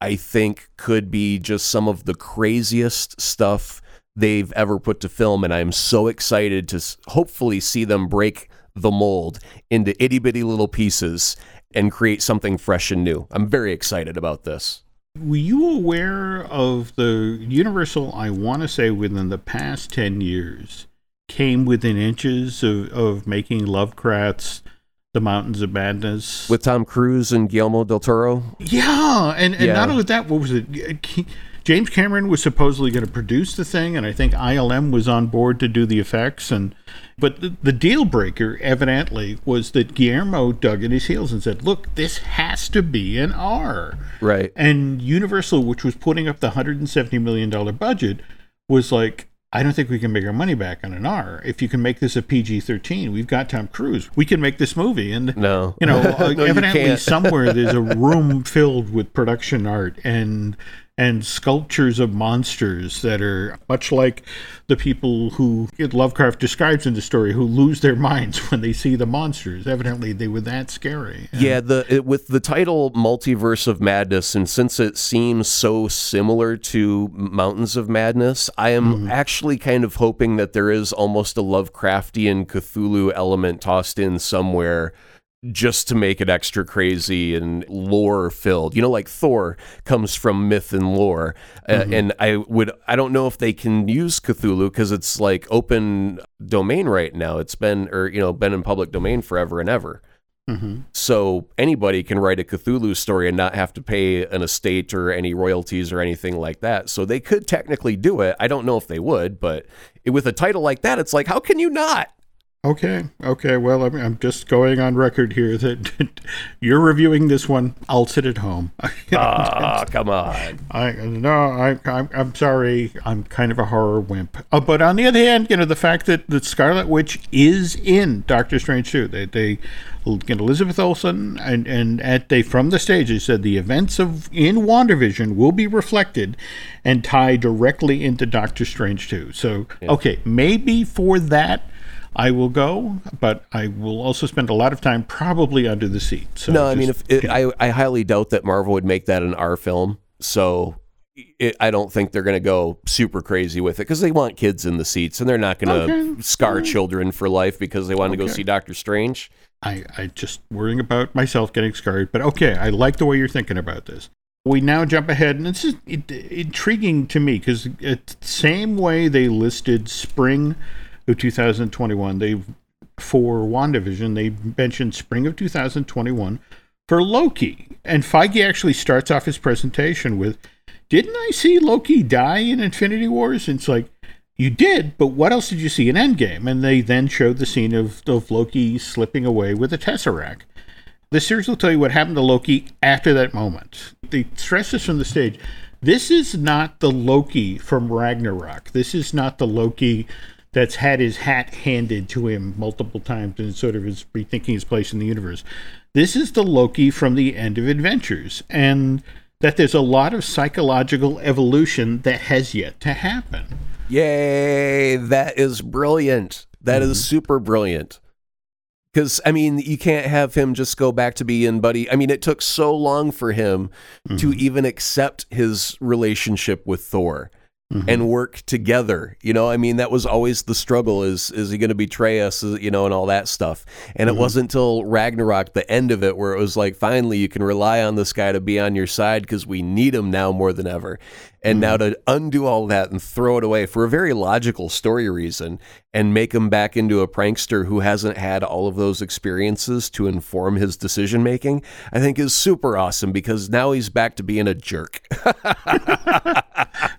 I think could be just some of the craziest stuff they've ever put to film. And I'm so excited to hopefully see them break the mold into itty bitty little pieces and create something fresh and new. I'm very excited about this. Were you aware of the Universal, I want to say within the past 10 years, came within inches of making Lovecraft's The Mountains of Madness? With Tom Cruise and Guillermo del Toro? Yeah, and not only that, what was it? James Cameron was supposedly going to produce the thing, and I think ILM was on board to do the effects. But the deal breaker, evidently, was that Guillermo dug in his heels and said, look, this has to be an R. Right. And Universal, which was putting up the $170 million budget, was like, I don't think we can make our money back on an R. If you can make this a PG-13, we've got Tom Cruise. We can make this movie. And, no. You know, no, evidently you somewhere there's a room filled with production art and sculptures of monsters that are much like the people who Lovecraft describes in the story who lose their minds when they see the monsters. Evidently, they were that scary. And yeah, with the title Multiverse of Madness, and since it seems so similar to Mountains of Madness, I am actually kind of hoping that there is almost a Lovecraftian Cthulhu element tossed in somewhere, just to make it extra crazy and lore filled. You know, like Thor comes from myth and lore. And I don't know if they can use Cthulhu because it's like open domain right now. It's been in public domain forever and ever. So anybody can write a Cthulhu story and not have to pay an estate or any royalties or anything like that. So they could technically do it. I don't know if they would, but with a title like that, it's like, how can you not? Okay. Well, I'm just going on record here that you're reviewing this one. I'll sit at home. Come on. I'm sorry. I'm kind of a horror wimp. But on the other hand, you know, the fact that Scarlet Witch is in Doctor Strange 2. They Elizabeth Olsen from the stage, they said the events in WandaVision will be reflected and tied directly into Doctor Strange 2. So, okay, maybe for that, I will go, but I will also spend a lot of time probably under the seat. So no, I mean, I highly doubt that Marvel would make that an R film, so I don't think they're going to go super crazy with it because they want kids in the seats, and they're not going to scar children for life because they want to go see Doctor Strange. I just worrying about myself getting scarred, but okay, I like the way you're thinking about this. We now jump ahead, and this is intriguing to me because it's the same way they listed spring of 2021. For WandaVision, they mentioned spring of 2021 for Loki. And Feige actually starts off his presentation with, didn't I see Loki die in Infinity Wars? And it's like, you did, but what else did you see in Endgame? And they then showed the scene of Loki slipping away with a Tesseract. The series will tell you what happened to Loki after that moment. They stress this from the stage. This is not the Loki from Ragnarok. This is not the Loki that's had his hat handed to him multiple times and sort of is rethinking his place in the universe. This is the Loki from the end of Adventures, and that there's a lot of psychological evolution that has yet to happen. Yay, that is brilliant. That is super brilliant. Because, I mean, you can't have him just go back to being buddy. I mean, it took so long for him to even accept his relationship with Thor. And work together, you know. I mean, that was always the struggle: is he going to betray us, you know, and all that stuff. And it wasn't until Ragnarok, the end of it, where it was like, finally, you can rely on this guy to be on your side because we need him now more than ever. And now to undo all that and throw it away for a very logical story reason and make him back into a prankster who hasn't had all of those experiences to inform his decision making, I think is super awesome because now he's back to being a jerk.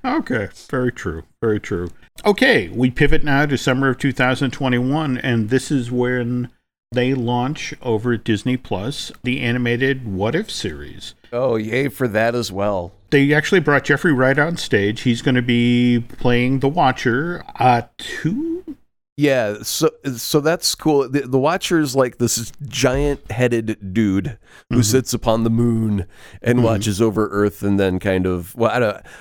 Okay, very true, very true. Okay, we pivot now to summer of 2021, and this is when they launch over at Disney+, the animated What If series. Oh, yay for that as well. They actually brought Jeffrey Wright on stage. He's going to be playing The Watcher 2. Yeah, so that's cool. The Watcher is like this giant-headed dude who sits upon the moon and watches over Earth, and then kind of, well, I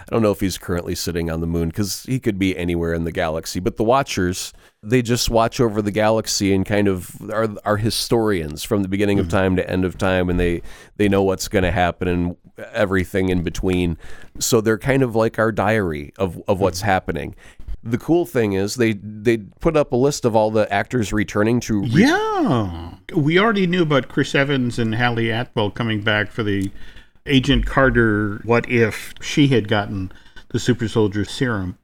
don't know if he's currently sitting on the moon because he could be anywhere in the galaxy. But the Watchers, they just watch over the galaxy and kind of are historians from the beginning of time to end of time, and they know what's going to happen and everything in between. So they're kind of like our diary of what's happening. The cool thing is they put up a list of all the actors returning to... Yeah. We already knew about Chris Evans and Hallie Atwell coming back for the Agent Carter What If she had gotten the Super Soldier Serum,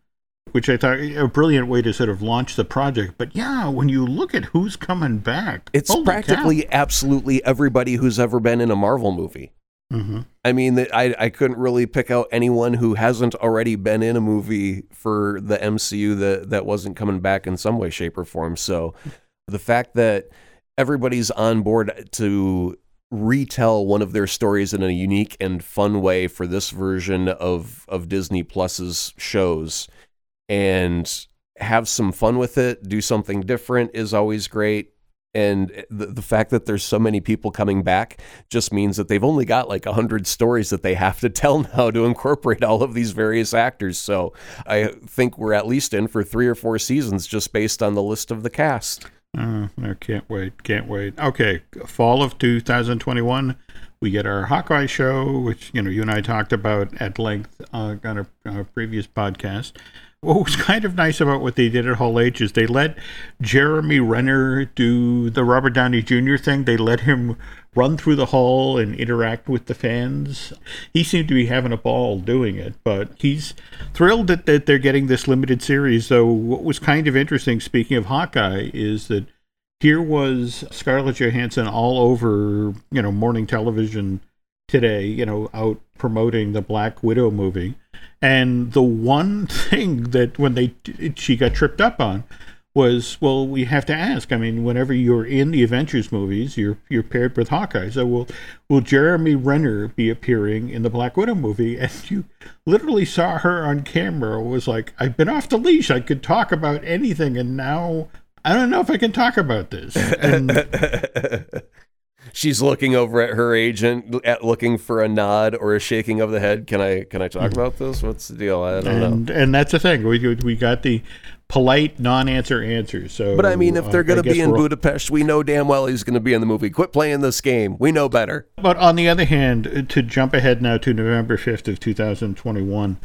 which I thought a brilliant way to sort of launch the project. But yeah, when you look at who's coming back... It's practically absolutely everybody who's ever been in a Marvel movie. Mm-hmm. I mean, I couldn't really pick out anyone who hasn't already been in a movie for the MCU that wasn't coming back in some way, shape, or form. So the fact that everybody's on board to retell one of their stories in a unique and fun way for this version of Disney Plus's shows and have some fun with it, do something different is always great. And the fact that there's so many people coming back just means that they've only got like 100 stories that they have to tell now to incorporate all of these various actors. So I think we're at least in for 3 or 4 seasons just based on the list of the cast. I can't wait. Okay. Fall of 2021, we get our Hawkeye show, which, you and I talked about at length on our previous podcast. What was kind of nice about what they did at Hall H is they let Jeremy Renner do the Robert Downey Jr. thing. They let him run through the hall and interact with the fans. He seemed to be having a ball doing it, but he's thrilled that they're getting this limited series. Though what was kind of interesting, speaking of Hawkeye, is that here was Scarlett Johansson all over, morning television today, out promoting the Black Widow movie. And the one thing that she got tripped up on was, well, we have to ask. I mean, whenever you're in the Avengers movies, you're paired with Hawkeye. So will Jeremy Renner be appearing in the Black Widow movie? And you literally saw her on camera was like, I've been off the leash. I could talk about anything. And now I don't know if I can talk about this. And she's looking over at her agent, looking for a nod or a shaking of the head. Can I talk about this? What's the deal? I don't know. And that's the thing. We got the polite non-answer answer. So, but I mean, if they're going to be in Budapest, we know damn well he's going to be in the movie. Quit playing this game. We know better. But on the other hand, to jump ahead now to November 5th of 2021,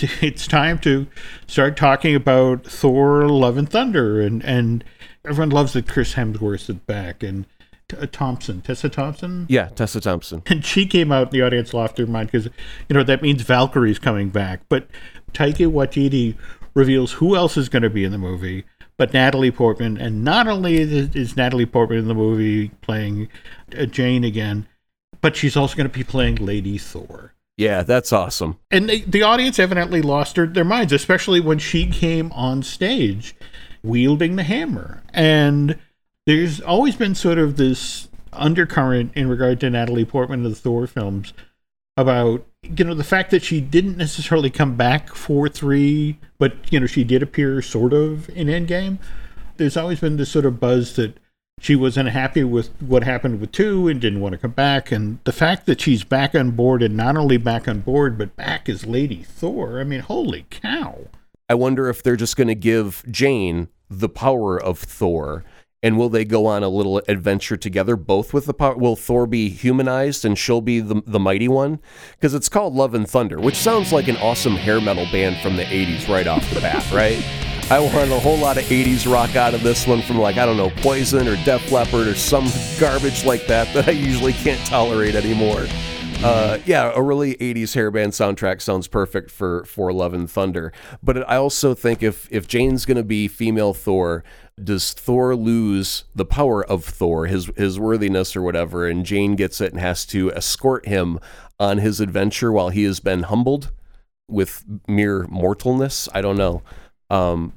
it's time to start talking about Thor: Love and Thunder, and everyone loves that Chris Hemsworth is back and. Tessa Thompson? Yeah, Tessa Thompson. And she came out, the audience laughed her mind because, that means Valkyrie's coming back. But Taika Waititi reveals who else is going to be in the movie, but Natalie Portman. And not only is Natalie Portman in the movie playing Jane again, but she's also going to be playing Lady Thor. Yeah, that's awesome. And the audience evidently lost their minds, especially when she came on stage wielding the hammer. And there's always been sort of this undercurrent in regard to Natalie Portman of the Thor films about, the fact that she didn't necessarily come back for 3, but, she did appear sort of in Endgame. There's always been this sort of buzz that she wasn't happy with what happened with 2 and didn't want to come back. And the fact that she's back on board, and not only back on board, but back as Lady Thor. I mean, holy cow. I wonder if they're just going to give Jane the power of Thor. And will they go on a little adventure together, both with the power? Will Thor be humanized and she'll be the mighty one? Because it's called Love and Thunder, which sounds like an awesome hair metal band from the 80s right off the bat, right? I want a whole lot of 80s rock out of this one from Poison or Def Leppard or some garbage like that I usually can't tolerate anymore. A really 80s hairband soundtrack sounds perfect for Love and Thunder. But I also think if Jane's going to be female Thor, does Thor lose the power of Thor, his worthiness or whatever, and Jane gets it and has to escort him on his adventure while he has been humbled with mere mortalness? I don't know.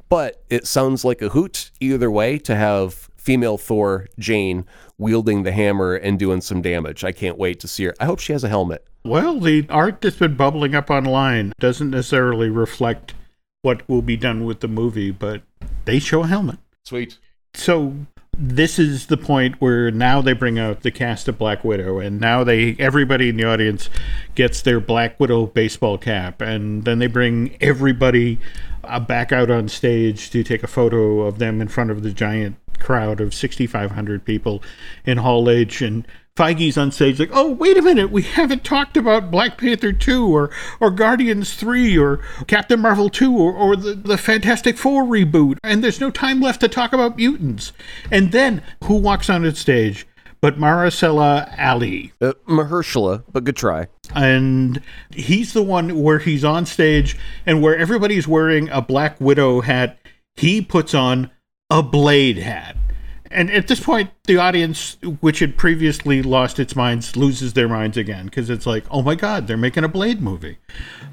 But it sounds like a hoot either way to have female Thor, Jane, wielding the hammer and doing some damage. I can't wait to see her. I hope she has a helmet. Well, the art that's been bubbling up online doesn't necessarily reflect what will be done with the movie, but they show a helmet. Sweet. So this is the point where now they bring out the cast of Black Widow, and now everybody in the audience gets their Black Widow baseball cap, and then they bring everybody back out on stage to take a photo of them in front of the giant crowd of 6,500 people in Hall H, and Feige's on stage like, oh, wait a minute, we haven't talked about Black Panther 2 or Guardians 3 or Captain Marvel 2 or the Fantastic Four reboot, and there's no time left to talk about mutants. And then who walks on its stage but Mahershala Ali. Mahershala, but good try. And he's the one where he's on stage and where everybody's wearing a Black Widow hat, he puts on a Blade hat. And at this point, the audience, which had previously lost its minds, loses their minds again, because it's like, oh my God, they're making a Blade movie.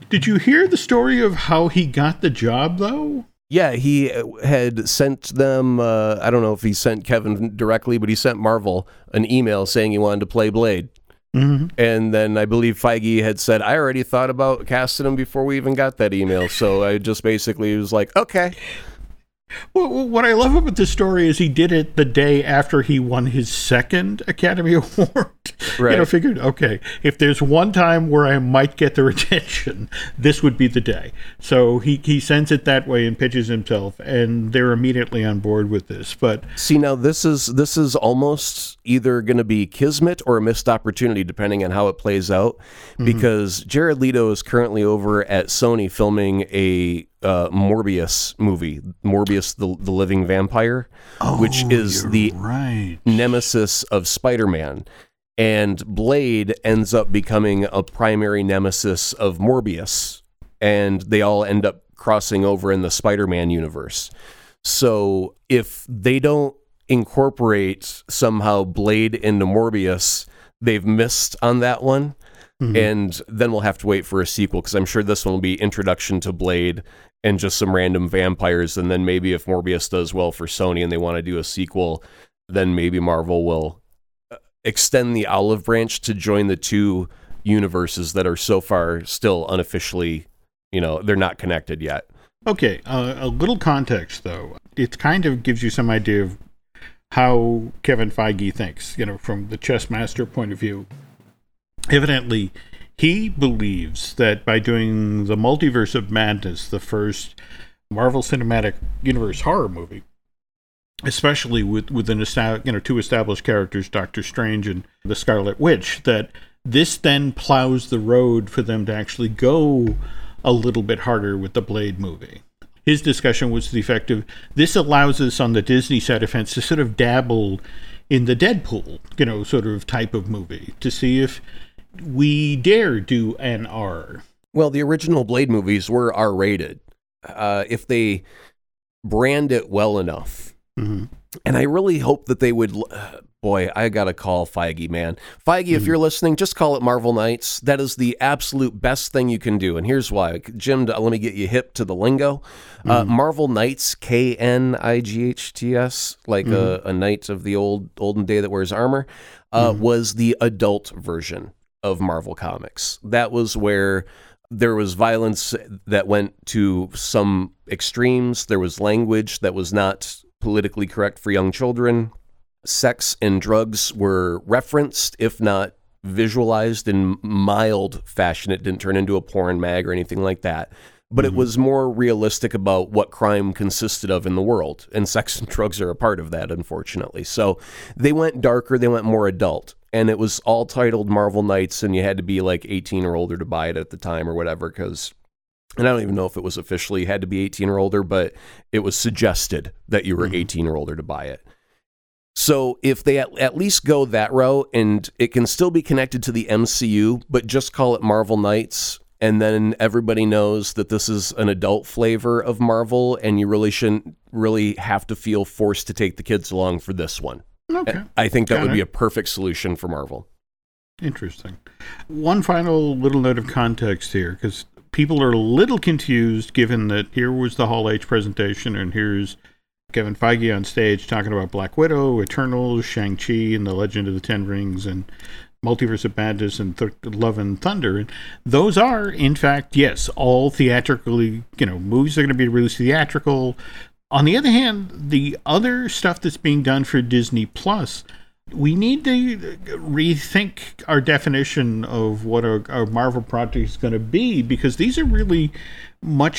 Did you hear the story of how he got the job, though? Yeah, he had sent them, I don't know if he sent Kevin directly, but he sent Marvel an email saying he wanted to play Blade. Mm-hmm. And then I believe Feige had said, I already thought about casting him before we even got that email. So I just basically was like, okay. Well, what I love about this story is he did it the day after he won his second Academy Award. Right. You know, figured, okay, if there's one time where I might get their attention, this would be the day. So he sends it that way and pitches himself, and they're immediately on board with this. But see, now this is almost either going to be kismet or a missed opportunity, depending on how it plays out, mm-hmm. because Jared Leto is currently over at Sony filming a Morbius movie, Morbius the Living Vampire, which is the right. nemesis of Spider-Man. And Blade ends up becoming a primary nemesis of Morbius. And they all end up crossing over in the Spider-Man universe. So if they don't incorporate somehow Blade into Morbius, they've missed on that one. Mm-hmm. And then we'll have to wait for a sequel, because I'm sure this one will be introduction to Blade and just some random vampires. And then maybe if Morbius does well for Sony and they want to do a sequel, then maybe Marvel will extend the olive branch to join the two universes that are so far still unofficially, you know, they're not connected yet. Okay, a little context, though. It kind of gives you some idea of how Kevin Feige thinks, you know, from the chess master point of view. Evidently, he believes that by doing the Multiverse of Madness, the first Marvel Cinematic Universe horror movie, especially with two established characters, Doctor Strange and the Scarlet Witch, that this then plows the road for them to actually go a little bit harder with the Blade movie. His discussion was the effect of, this allows us on the Disney side of fence to sort of dabble in the Deadpool, you know, sort of type of movie, to see if we dare do an R. Well, the original Blade movies were R-rated. If they brand it well enough. Mm-hmm. And I really hope that they would. Boy, I gotta call Feige, man. Feige, mm-hmm. if you're listening, just call it Marvel Knights. That is the absolute best thing you can do. And here's why. Jim, let me get you hip to the lingo. Mm-hmm. Marvel Knights, KNIGHTS, like mm-hmm. a knight of the olden day that wears armor, mm-hmm. was the adult version of Marvel Comics. That was where there was violence that went to some extremes. There was language that was not politically correct for young children. Sex and drugs were referenced, if not visualized in mild fashion. It didn't turn into a porn mag or anything like that. But mm-hmm. it was more realistic about what crime consisted of in the world. And sex and drugs are a part of that, unfortunately. So they went darker, they went more adult. And it was all titled Marvel Knights, and you had to be like 18 or older to buy it at the time or whatever, because... And I don't even know if it was officially had to be 18 or older, but it was suggested that you were mm-hmm. 18 or older to buy it. So if they at least go that route, and it can still be connected to the MCU, but just call it Marvel Knights, and then everybody knows that this is an adult flavor of Marvel, and you really shouldn't really have to feel forced to take the kids along for this one. Okay. I think that would be a perfect solution for Marvel. Interesting. One final little note of context here, because... people are a little confused, given that here was the Hall H presentation, and here's Kevin Feige on stage talking about Black Widow, Eternals, Shang-Chi, and The Legend of the Ten Rings, and Multiverse of Madness, and Love and Thunder. And those are, in fact, yes, all theatrically, you know, movies are going to be released theatrical. On the other hand, the other stuff that's being done for Disney+, we need to rethink our definition of what our Marvel project is going to be, because these are really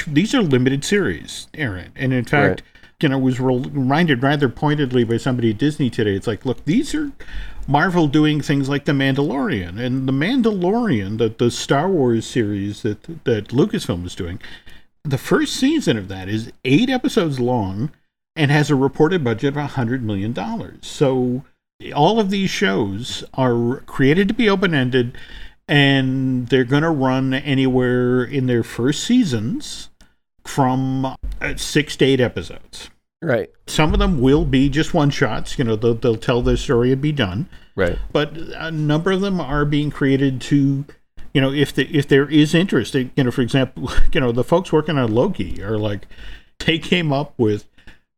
these are limited series, Aaron. And in fact, you know, was reminded rather pointedly by somebody at Disney today. It's like, look, these are Marvel doing things like The Mandalorian. And The Mandalorian, the Star Wars series that Lucasfilm was doing, the first season of that is 8 episodes long and has a reported budget of $100 million. So... all of these shows are created to be open-ended, and they're going to run anywhere in their first seasons from 6 to 8 episodes. Right. Some of them will be just one-shots. You know, they'll tell their story and be done. Right. But a number of them are being created to, you know, if there is interest. You know, for example, you know, the folks working on Loki are like, they came up with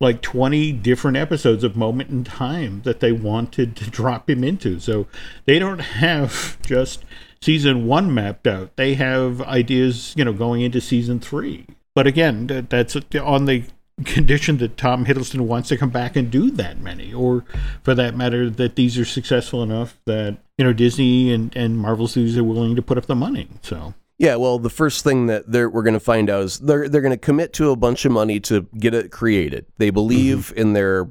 like 20 different episodes of Moment in Time that they wanted to drop him into. So they don't have just season one mapped out. They have ideas, you know, going into season three. But again, that's on the condition that Tom Hiddleston wants to come back and do that many, or for that matter, that these are successful enough that, you know, Disney and Marvel Studios are willing to put up the money. So yeah, well, the first thing that we're going to find out is they're going to commit to a bunch of money to get it created. They believe in their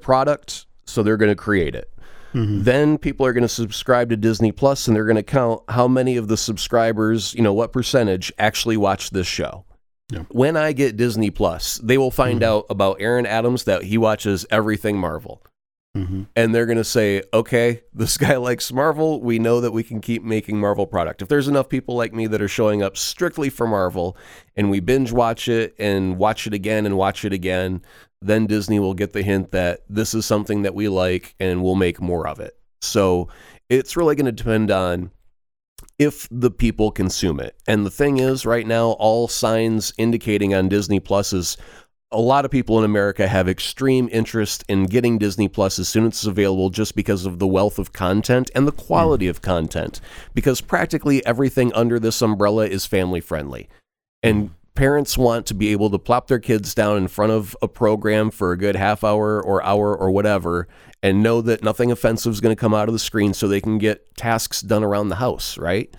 product, so they're going to create it. Then people are going to subscribe to Disney Plus, and they're going to count how many of the subscribers, you know, what percentage actually watch this show. Yeah. When I get Disney Plus, they will find out about Aaron Adams that he watches everything Marvel. And they're going to say, okay, this guy likes Marvel. We know that we can keep making Marvel product. If there's enough people like me that are showing up strictly for Marvel and we binge watch it and watch it again and watch it again, then Disney will get the hint that this is something that we like and we'll make more of it. So it's really going to depend on if the people consume it. And the thing is, right now, all signs indicating on Disney Plus is a lot of people in America have extreme interest in getting Disney Plus as soon as it's available, just because of the wealth of content and the quality of content, because practically everything under this umbrella is family friendly. And parents want to be able to plop their kids down in front of a program for a good half hour or whatever, and know that nothing offensive is going to come out of the screen so they can get tasks done around the house, right?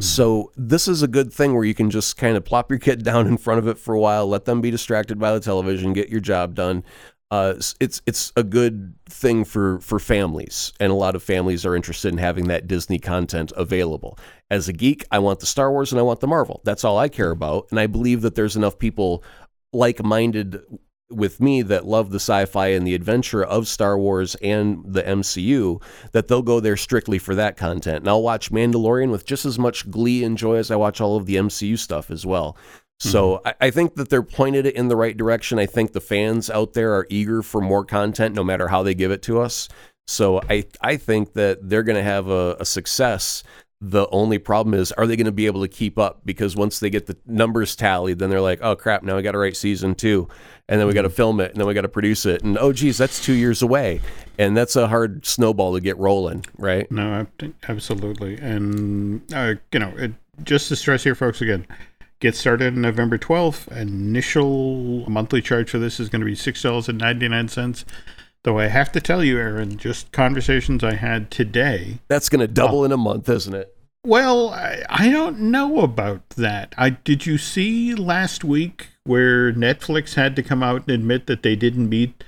So this is a good thing where you can just kind of plop your kid down in front of it for a while, let them be distracted by the television, get your job done. It's a good thing for families, and a lot of families are interested in having that Disney content available. As a geek, I want the Star Wars and I want the Marvel. That's all I care about, and I believe that there's enough people like-minded with me that love the sci-fi and the adventure of Star Wars and the MCU that they'll go there strictly for that content. And I'll watch Mandalorian with just as much glee and joy as I watch all of the MCU stuff as well. So I think that they're pointed it in the right direction. I think the fans out there are eager for more content, no matter how they give it to us. So I think that they're going to have a success. The only problem is, are they going to be able to keep up? Because once they get the numbers tallied, then they're like, oh, crap, now we got to write season two, and then we got to film it, and then we got to produce it. And, oh, geez, that's 2 years away. And that's a hard snowball to get rolling, right? No, absolutely. And, you know, just to stress here, folks, again, get started on November 12th. Initial monthly charge for this is going to be $6.99. Though I have to tell you, Aaron, just conversations I had today. That's going to double in a month, isn't it? Well, I don't know about that. Did you see last week where Netflix had to come out and admit that they didn't meet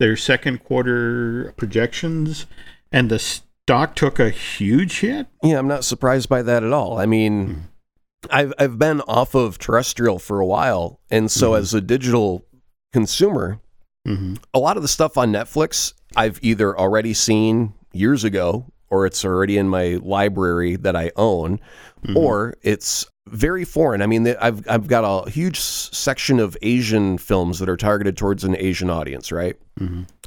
their second quarter projections, and the stock took a huge hit? Yeah, I'm not surprised by that at all. I mean, I've been off of terrestrial for a while, and so as a digital consumer, a lot of the stuff on Netflix I've either already seen years ago, or it's already in my library that I own, or it's very foreign. I mean, I've got a huge section of Asian films that are targeted towards an Asian audience, right?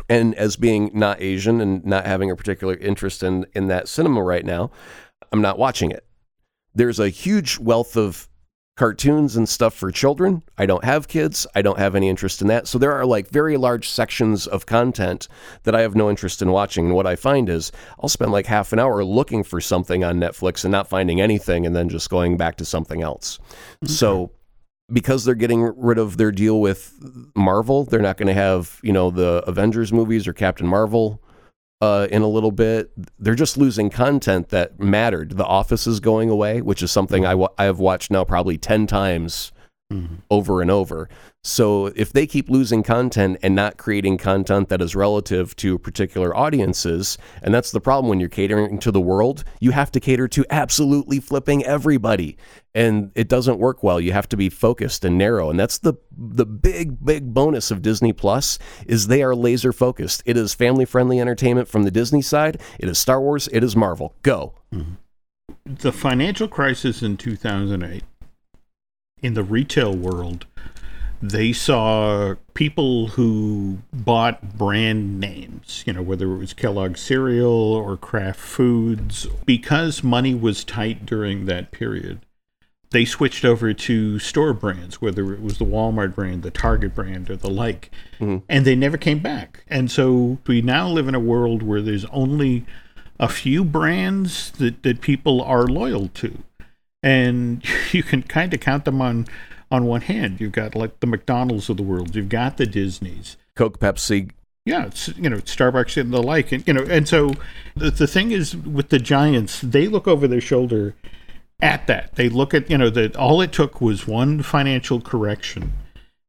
And as being not Asian and not having a particular interest in that cinema right now, I'm not watching it. There's a huge wealth of cartoons and stuff for children. I don't have kids. I don't have any interest in that. So there are like very large sections of content that I have no interest in watching. And what I find is I'll spend like half an hour looking for something on Netflix and not finding anything, and then just going back to something else. So because they're getting rid of their deal with Marvel, they're not going to have, you know, the Avengers movies or Captain Marvel in a little bit. They're just losing content that mattered. The Office is going away, which is something I have watched now probably 10 times over and over. So if they keep losing content and not creating content that is relative to particular audiences, and that's the problem when you're catering to the world, you have to cater to absolutely flipping everybody, and it doesn't work well. You have to be focused and narrow, and that's the big bonus of Disney Plus is they are laser focused. It is family friendly entertainment from the Disney side. It is Star Wars. It is Marvel. Go. The financial crisis in 2008 in the retail world they saw people who bought brand names, you know, whether it was Kellogg's cereal or Kraft Foods, because money was tight during that period. They switched over to store brands, whether it was the Walmart brand, the Target brand, or the like, and they never came back. And so we now live in a world where there's only a few brands that people are loyal to. And you can kind of count them on one hand. You've got like the McDonald's of the world. You've got the Disneys. Coke, Pepsi. Yeah, it's, you know, Starbucks and the like. And, you know, and so the thing is with the Giants, they look over their shoulder at that. They look at, you know, that all it took was one financial correction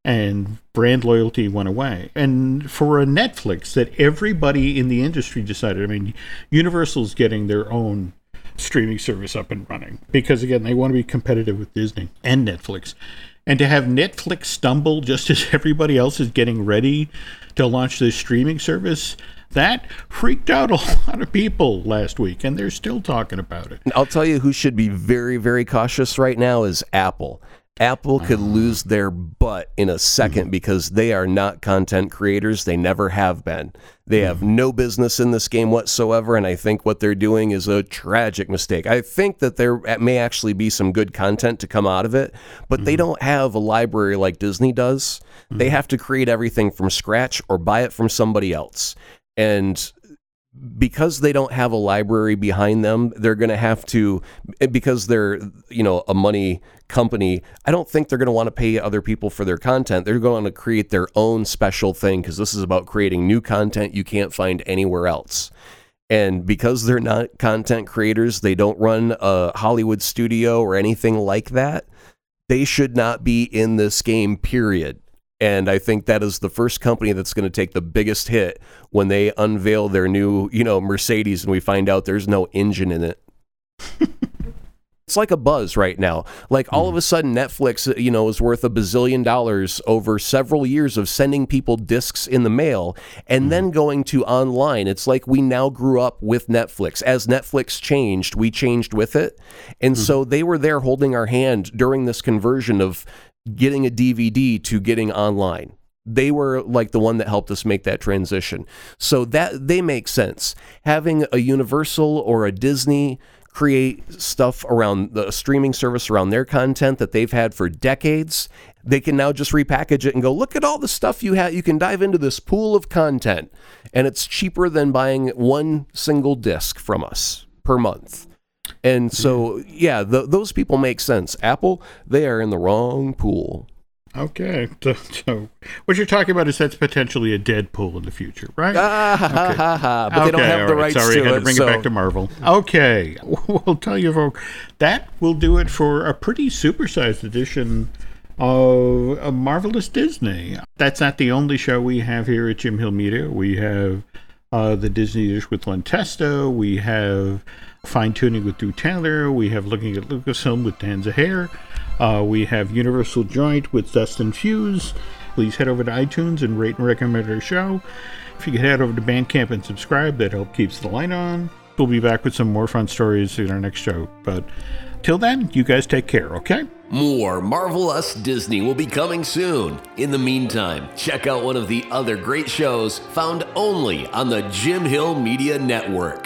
and brand loyalty went away. And for a Netflix that everybody in the industry decided, I mean, Universal's getting their own streaming service up and running because, again, they want to be competitive with Disney and Netflix. And to have Netflix stumble just as everybody else is getting ready to launch this streaming service, that freaked out a lot of people last week, and they're still talking about it. I'll tell you who should be very, very cautious right now is Apple. Apple could lose their butt in a second because they are not content creators. They never have been. They have no business in this game whatsoever, and I think what they're doing is a tragic mistake. I think that there may actually be some good content to come out of it, but they don't have a library like Disney does. They have to create everything from scratch or buy it from somebody else. And because they don't have a library behind them, they're going to have to, because they're, you know, a money company, I don't think they're going to want to pay other people for their content. They're going to create their own special thing because this is about creating new content you can't find anywhere else. And because they're not content creators, they don't run a Hollywood studio or anything like that, they should not be in this game, period. And I think that is the first company that's going to take the biggest hit when they unveil their new, you know, Mercedes and we find out there's no engine in it. It's like a buzz right now. Like all of a sudden Netflix, you know, is worth $1 bazillion over several years of sending people discs in the mail and then going to online. It's like we now grew up with Netflix. As Netflix changed, we changed with it. And so they were there holding our hand during this conversion of getting a DVD to getting online. They were like the one that helped us make that transition. So that they make sense. Having a Universal or a Disney create stuff around the streaming service around their content that they've had for decades, they can now just repackage it and go, look at all the stuff you have. You can dive into this pool of content and it's cheaper than buying one single disc from us per month. And so, yeah, those people make sense. Apple, they are in the wrong pool. Okay. So what you're talking about is that's potentially a dead pool in the future, right? But they don't have the rights to it. Sorry, I had to bring it back to Marvel. Okay. We'll tell you, folks, that will do it for a pretty supersized edition of A Marvelous Disney. That's not the only show we have here at Jim Hill Media. We have the Disney Dish with Len Testa. We have Fine Tuning with Drew Taylor. We have Looking at Lucasfilm with Dan Zahair. We have Universal Joint with Dustin Fuse. Please head over to iTunes and rate and recommend our show. If you could head over to Bandcamp and subscribe, that helps keeps the light on. We'll be back with some more fun stories in our next show. But till then, you guys take care, okay? More Marvelous Disney will be coming soon. In the meantime, check out one of the other great shows found only on the Jim Hill Media Network.